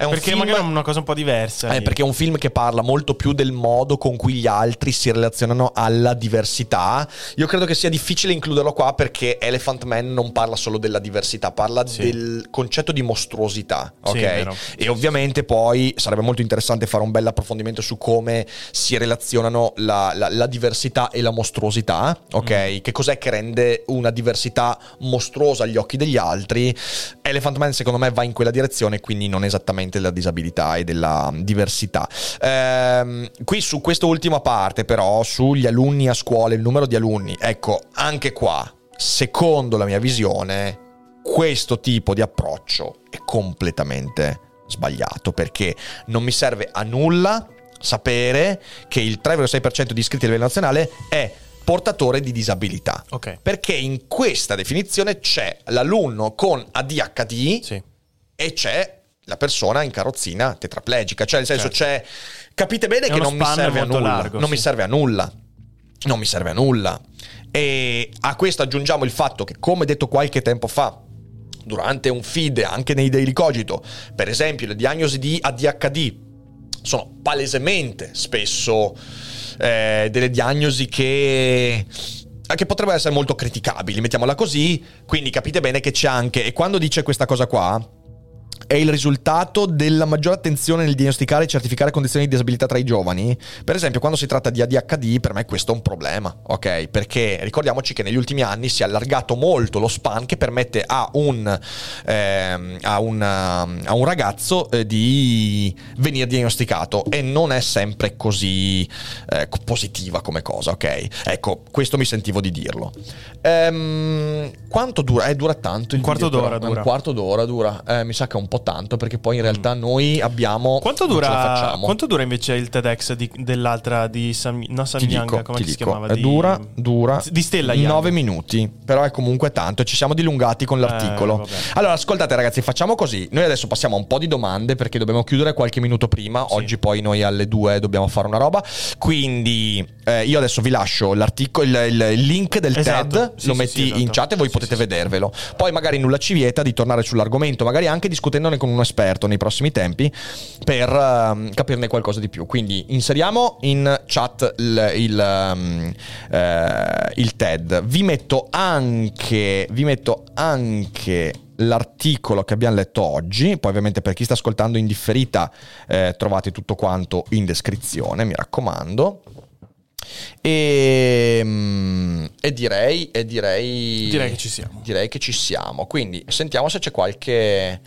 perché magari è una cosa un po' diversa, perché è un film che parla molto più del modo con cui gli altri si relazionano alla diversità. Io credo che sia difficile includerlo qua, perché Elephant Man non parla solo della diversità, parla del concetto di mostruosità, ok? Sì, e ovviamente poi sarebbe molto interessante fare un bel approfondimento su come si relazionano la diversità e la mostruosità, ok? Che cos'è che rende una diversità mostruosa agli occhi degli altri? Elephant Man secondo me va in quella direzione, quindi non esattamente della disabilità e della diversità. Qui su questa ultima parte però, sugli alunni a scuola, il numero di alunni, ecco, anche qua, secondo la mia visione, questo tipo di approccio è completamente sbagliato, perché non mi serve a nulla sapere che il 3,6% di iscritti a livello nazionale è portatore di disabilità, okay, perché in questa definizione c'è l'alunno con ADHD e c'è la persona in carrozzina tetraplegica, cioè nel senso c'è, capite bene, che non mi serve a nulla, largo, non mi serve a nulla, non mi serve a nulla. E a questo aggiungiamo il fatto che, come detto qualche tempo fa durante un feed anche nei Daily Cogito, per esempio le diagnosi di ADHD sono palesemente spesso delle diagnosi che potrebbero essere molto criticabili, mettiamola così. Quindi capite bene che c'è anche, e quando dice questa cosa qua, è il risultato della maggiore attenzione nel diagnosticare e certificare condizioni di disabilità tra i giovani. Per esempio, quando si tratta di ADHD, per me questo è un problema, ok? Perché ricordiamoci che negli ultimi anni si è allargato molto lo span che permette a un ragazzo di venire diagnosticato, e non è sempre così positiva come cosa, ok? Ecco, questo mi sentivo di dirlo. Quanto dura? Dura tanto? Un quarto d'ora dura. Mi sa che è un po' tanto, perché poi in realtà noi abbiamo... Quanto dura invece il TEDx dell'altra di Samyang, come si chiamava? Di Stella Young. 9 minuti, però è comunque tanto, ci siamo dilungati con l'articolo. Allora, ascoltate ragazzi, facciamo così, noi adesso passiamo a un po' di domande, perché dobbiamo chiudere qualche minuto prima, oggi poi noi alle 2 dobbiamo fare una roba, quindi io adesso vi lascio l'articolo, il link del TED, lo metti in chat e voi potete vedervelo. Poi magari nulla ci vieta di tornare sull'argomento, magari anche discutendone con un esperto nei prossimi tempi, per capirne qualcosa di più. Quindi inseriamo in chat il TED. Vi metto anche l'articolo che abbiamo letto oggi. Poi ovviamente per chi sta ascoltando in differita trovate tutto quanto in descrizione, mi raccomando. E direi che ci siamo. Quindi sentiamo se c'è qualche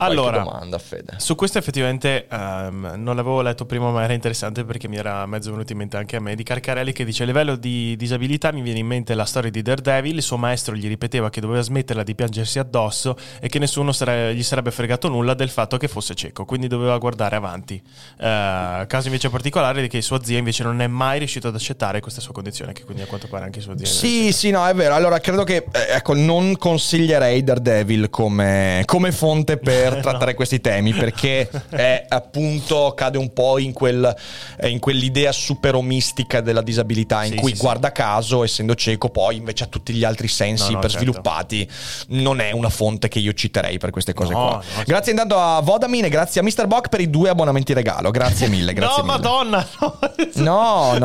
Allora, domanda, Fede. Su questo effettivamente non l'avevo letto prima, ma era interessante perché mi era mezzo venuto in mente anche a me, di Carcarelli, che dice: a livello di disabilità mi viene in mente la storia di Daredevil. Il suo maestro gli ripeteva che doveva smetterla di piangersi addosso e che nessuno gli sarebbe fregato nulla del fatto che fosse cieco, quindi doveva guardare avanti. Caso invece particolare di che sua zia invece non è mai riuscito ad accettare questa sua condizione, che quindi a quanto pare anche sua zia. Sì, sì, no, è vero. Allora credo che ecco, non consiglierei Daredevil come fonte per trattare questi temi, perché è, appunto, cade un po' in quell'idea superomistica della disabilità, in cui guarda caso, essendo cieco, poi invece ha tutti gli altri sensi sviluppati. Non è una fonte che io citerei per queste cose qua. No, grazie intanto a Vodamin e grazie a Mr. Bock per i 2 abbonamenti regalo. Grazie mille, grazie mille. Madonna! No,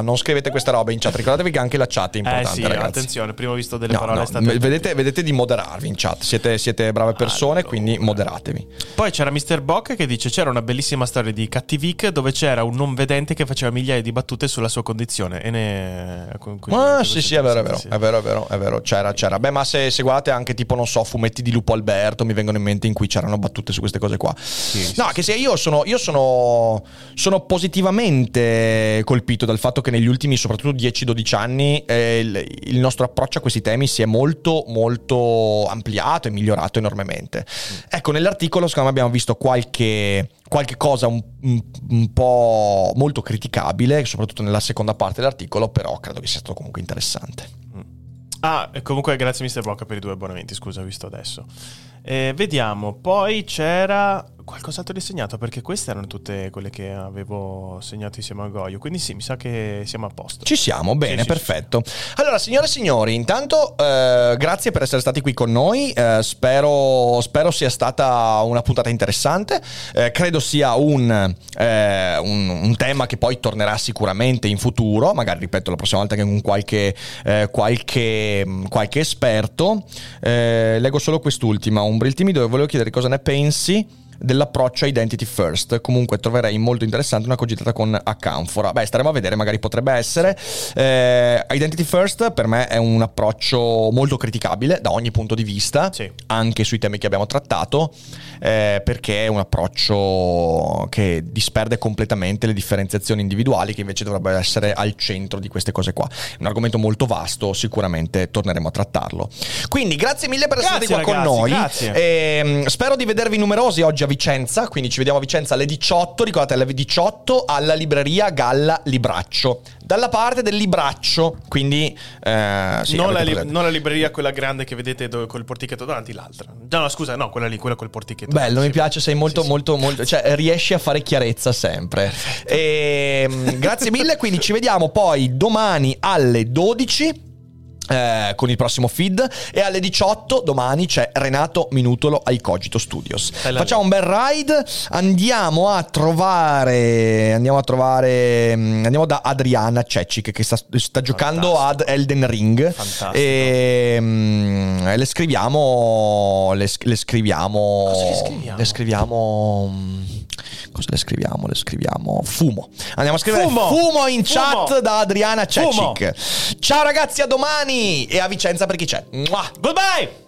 non scrivete queste robe in chat. Ricordatevi che anche la chat è importante, ragazzi. Attenzione, prima ho visto delle parole state. Vedete di moderarvi in chat. Siete brave persone, quindi moderatevi. Poi c'era Mr. Bock che dice: c'era una bellissima storia di Cattivic dove c'era un non vedente che faceva migliaia di battute sulla sua condizione. È vero. C'era. Beh, ma se guardate anche tipo, non so, fumetti di Lupo Alberto, mi vengono in mente, in cui c'erano battute su queste cose qua. Io sono positivamente colpito dal fatto che negli ultimi, soprattutto 10-12 anni, il nostro approccio a questi temi si è molto, molto ampliato e migliorato enormemente. Ecco, nell'articolo secondo me abbiamo visto qualche cosa un po' molto criticabile, soprattutto nella seconda parte dell'articolo, però credo che sia stato comunque interessante. E comunque grazie Mr. Bocca per i 2 abbonamenti, scusa, ho visto adesso. Vediamo, poi c'era qualcos'altro segnato, perché queste erano tutte quelle che avevo segnato insieme a Goio, quindi sì, mi sa che siamo a posto. Ci siamo, bene, sì, perfetto. Allora, signore e signori, intanto grazie per essere stati qui con noi, spero sia stata una puntata interessante, credo sia un tema che poi tornerà sicuramente in futuro, magari, ripeto, la prossima volta che con qualche esperto. Leggo solo quest'ultima, Umbril Timido, e volevo chiedere cosa ne pensi dell'approccio identity first. Comunque troverei molto interessante una cogitata con Acanfora. Beh, staremo a vedere, magari potrebbe essere. Identity first per me è un approccio molto criticabile da ogni punto di vista, sì, anche sui temi che abbiamo trattato, perché è un approccio che disperde completamente le differenziazioni individuali, che invece dovrebbero essere al centro di queste cose qua. È un argomento molto vasto, sicuramente torneremo a trattarlo. Quindi grazie mille per essere stati qua, ragazzi, con noi. Grazie. Spero di vedervi numerosi oggi a Vicenza, quindi ci vediamo a Vicenza alle 18, ricordate, alle 18 alla libreria Galla Libraccio, dalla parte del Libraccio, quindi non la libreria quella grande che vedete col portichetto davanti, l'altra no, quella lì, quella col portichetto. Bello, mi piace, sei molto, cioè riesci a fare chiarezza sempre. Grazie mille, quindi ci vediamo poi domani alle 12 con il prossimo feed, e alle 18 domani c'è Renato Minutolo ai Cogito Studios. Facciamo un bel ride, andiamo da Adriana Cečic che sta giocando ad Elden Ring, e le scriviamo fumo. Andiamo a scrivere fumo in chat da Adriana Cečic. Ciao ragazzi, a domani, e a Vicenza per chi c'è. Mua. Goodbye.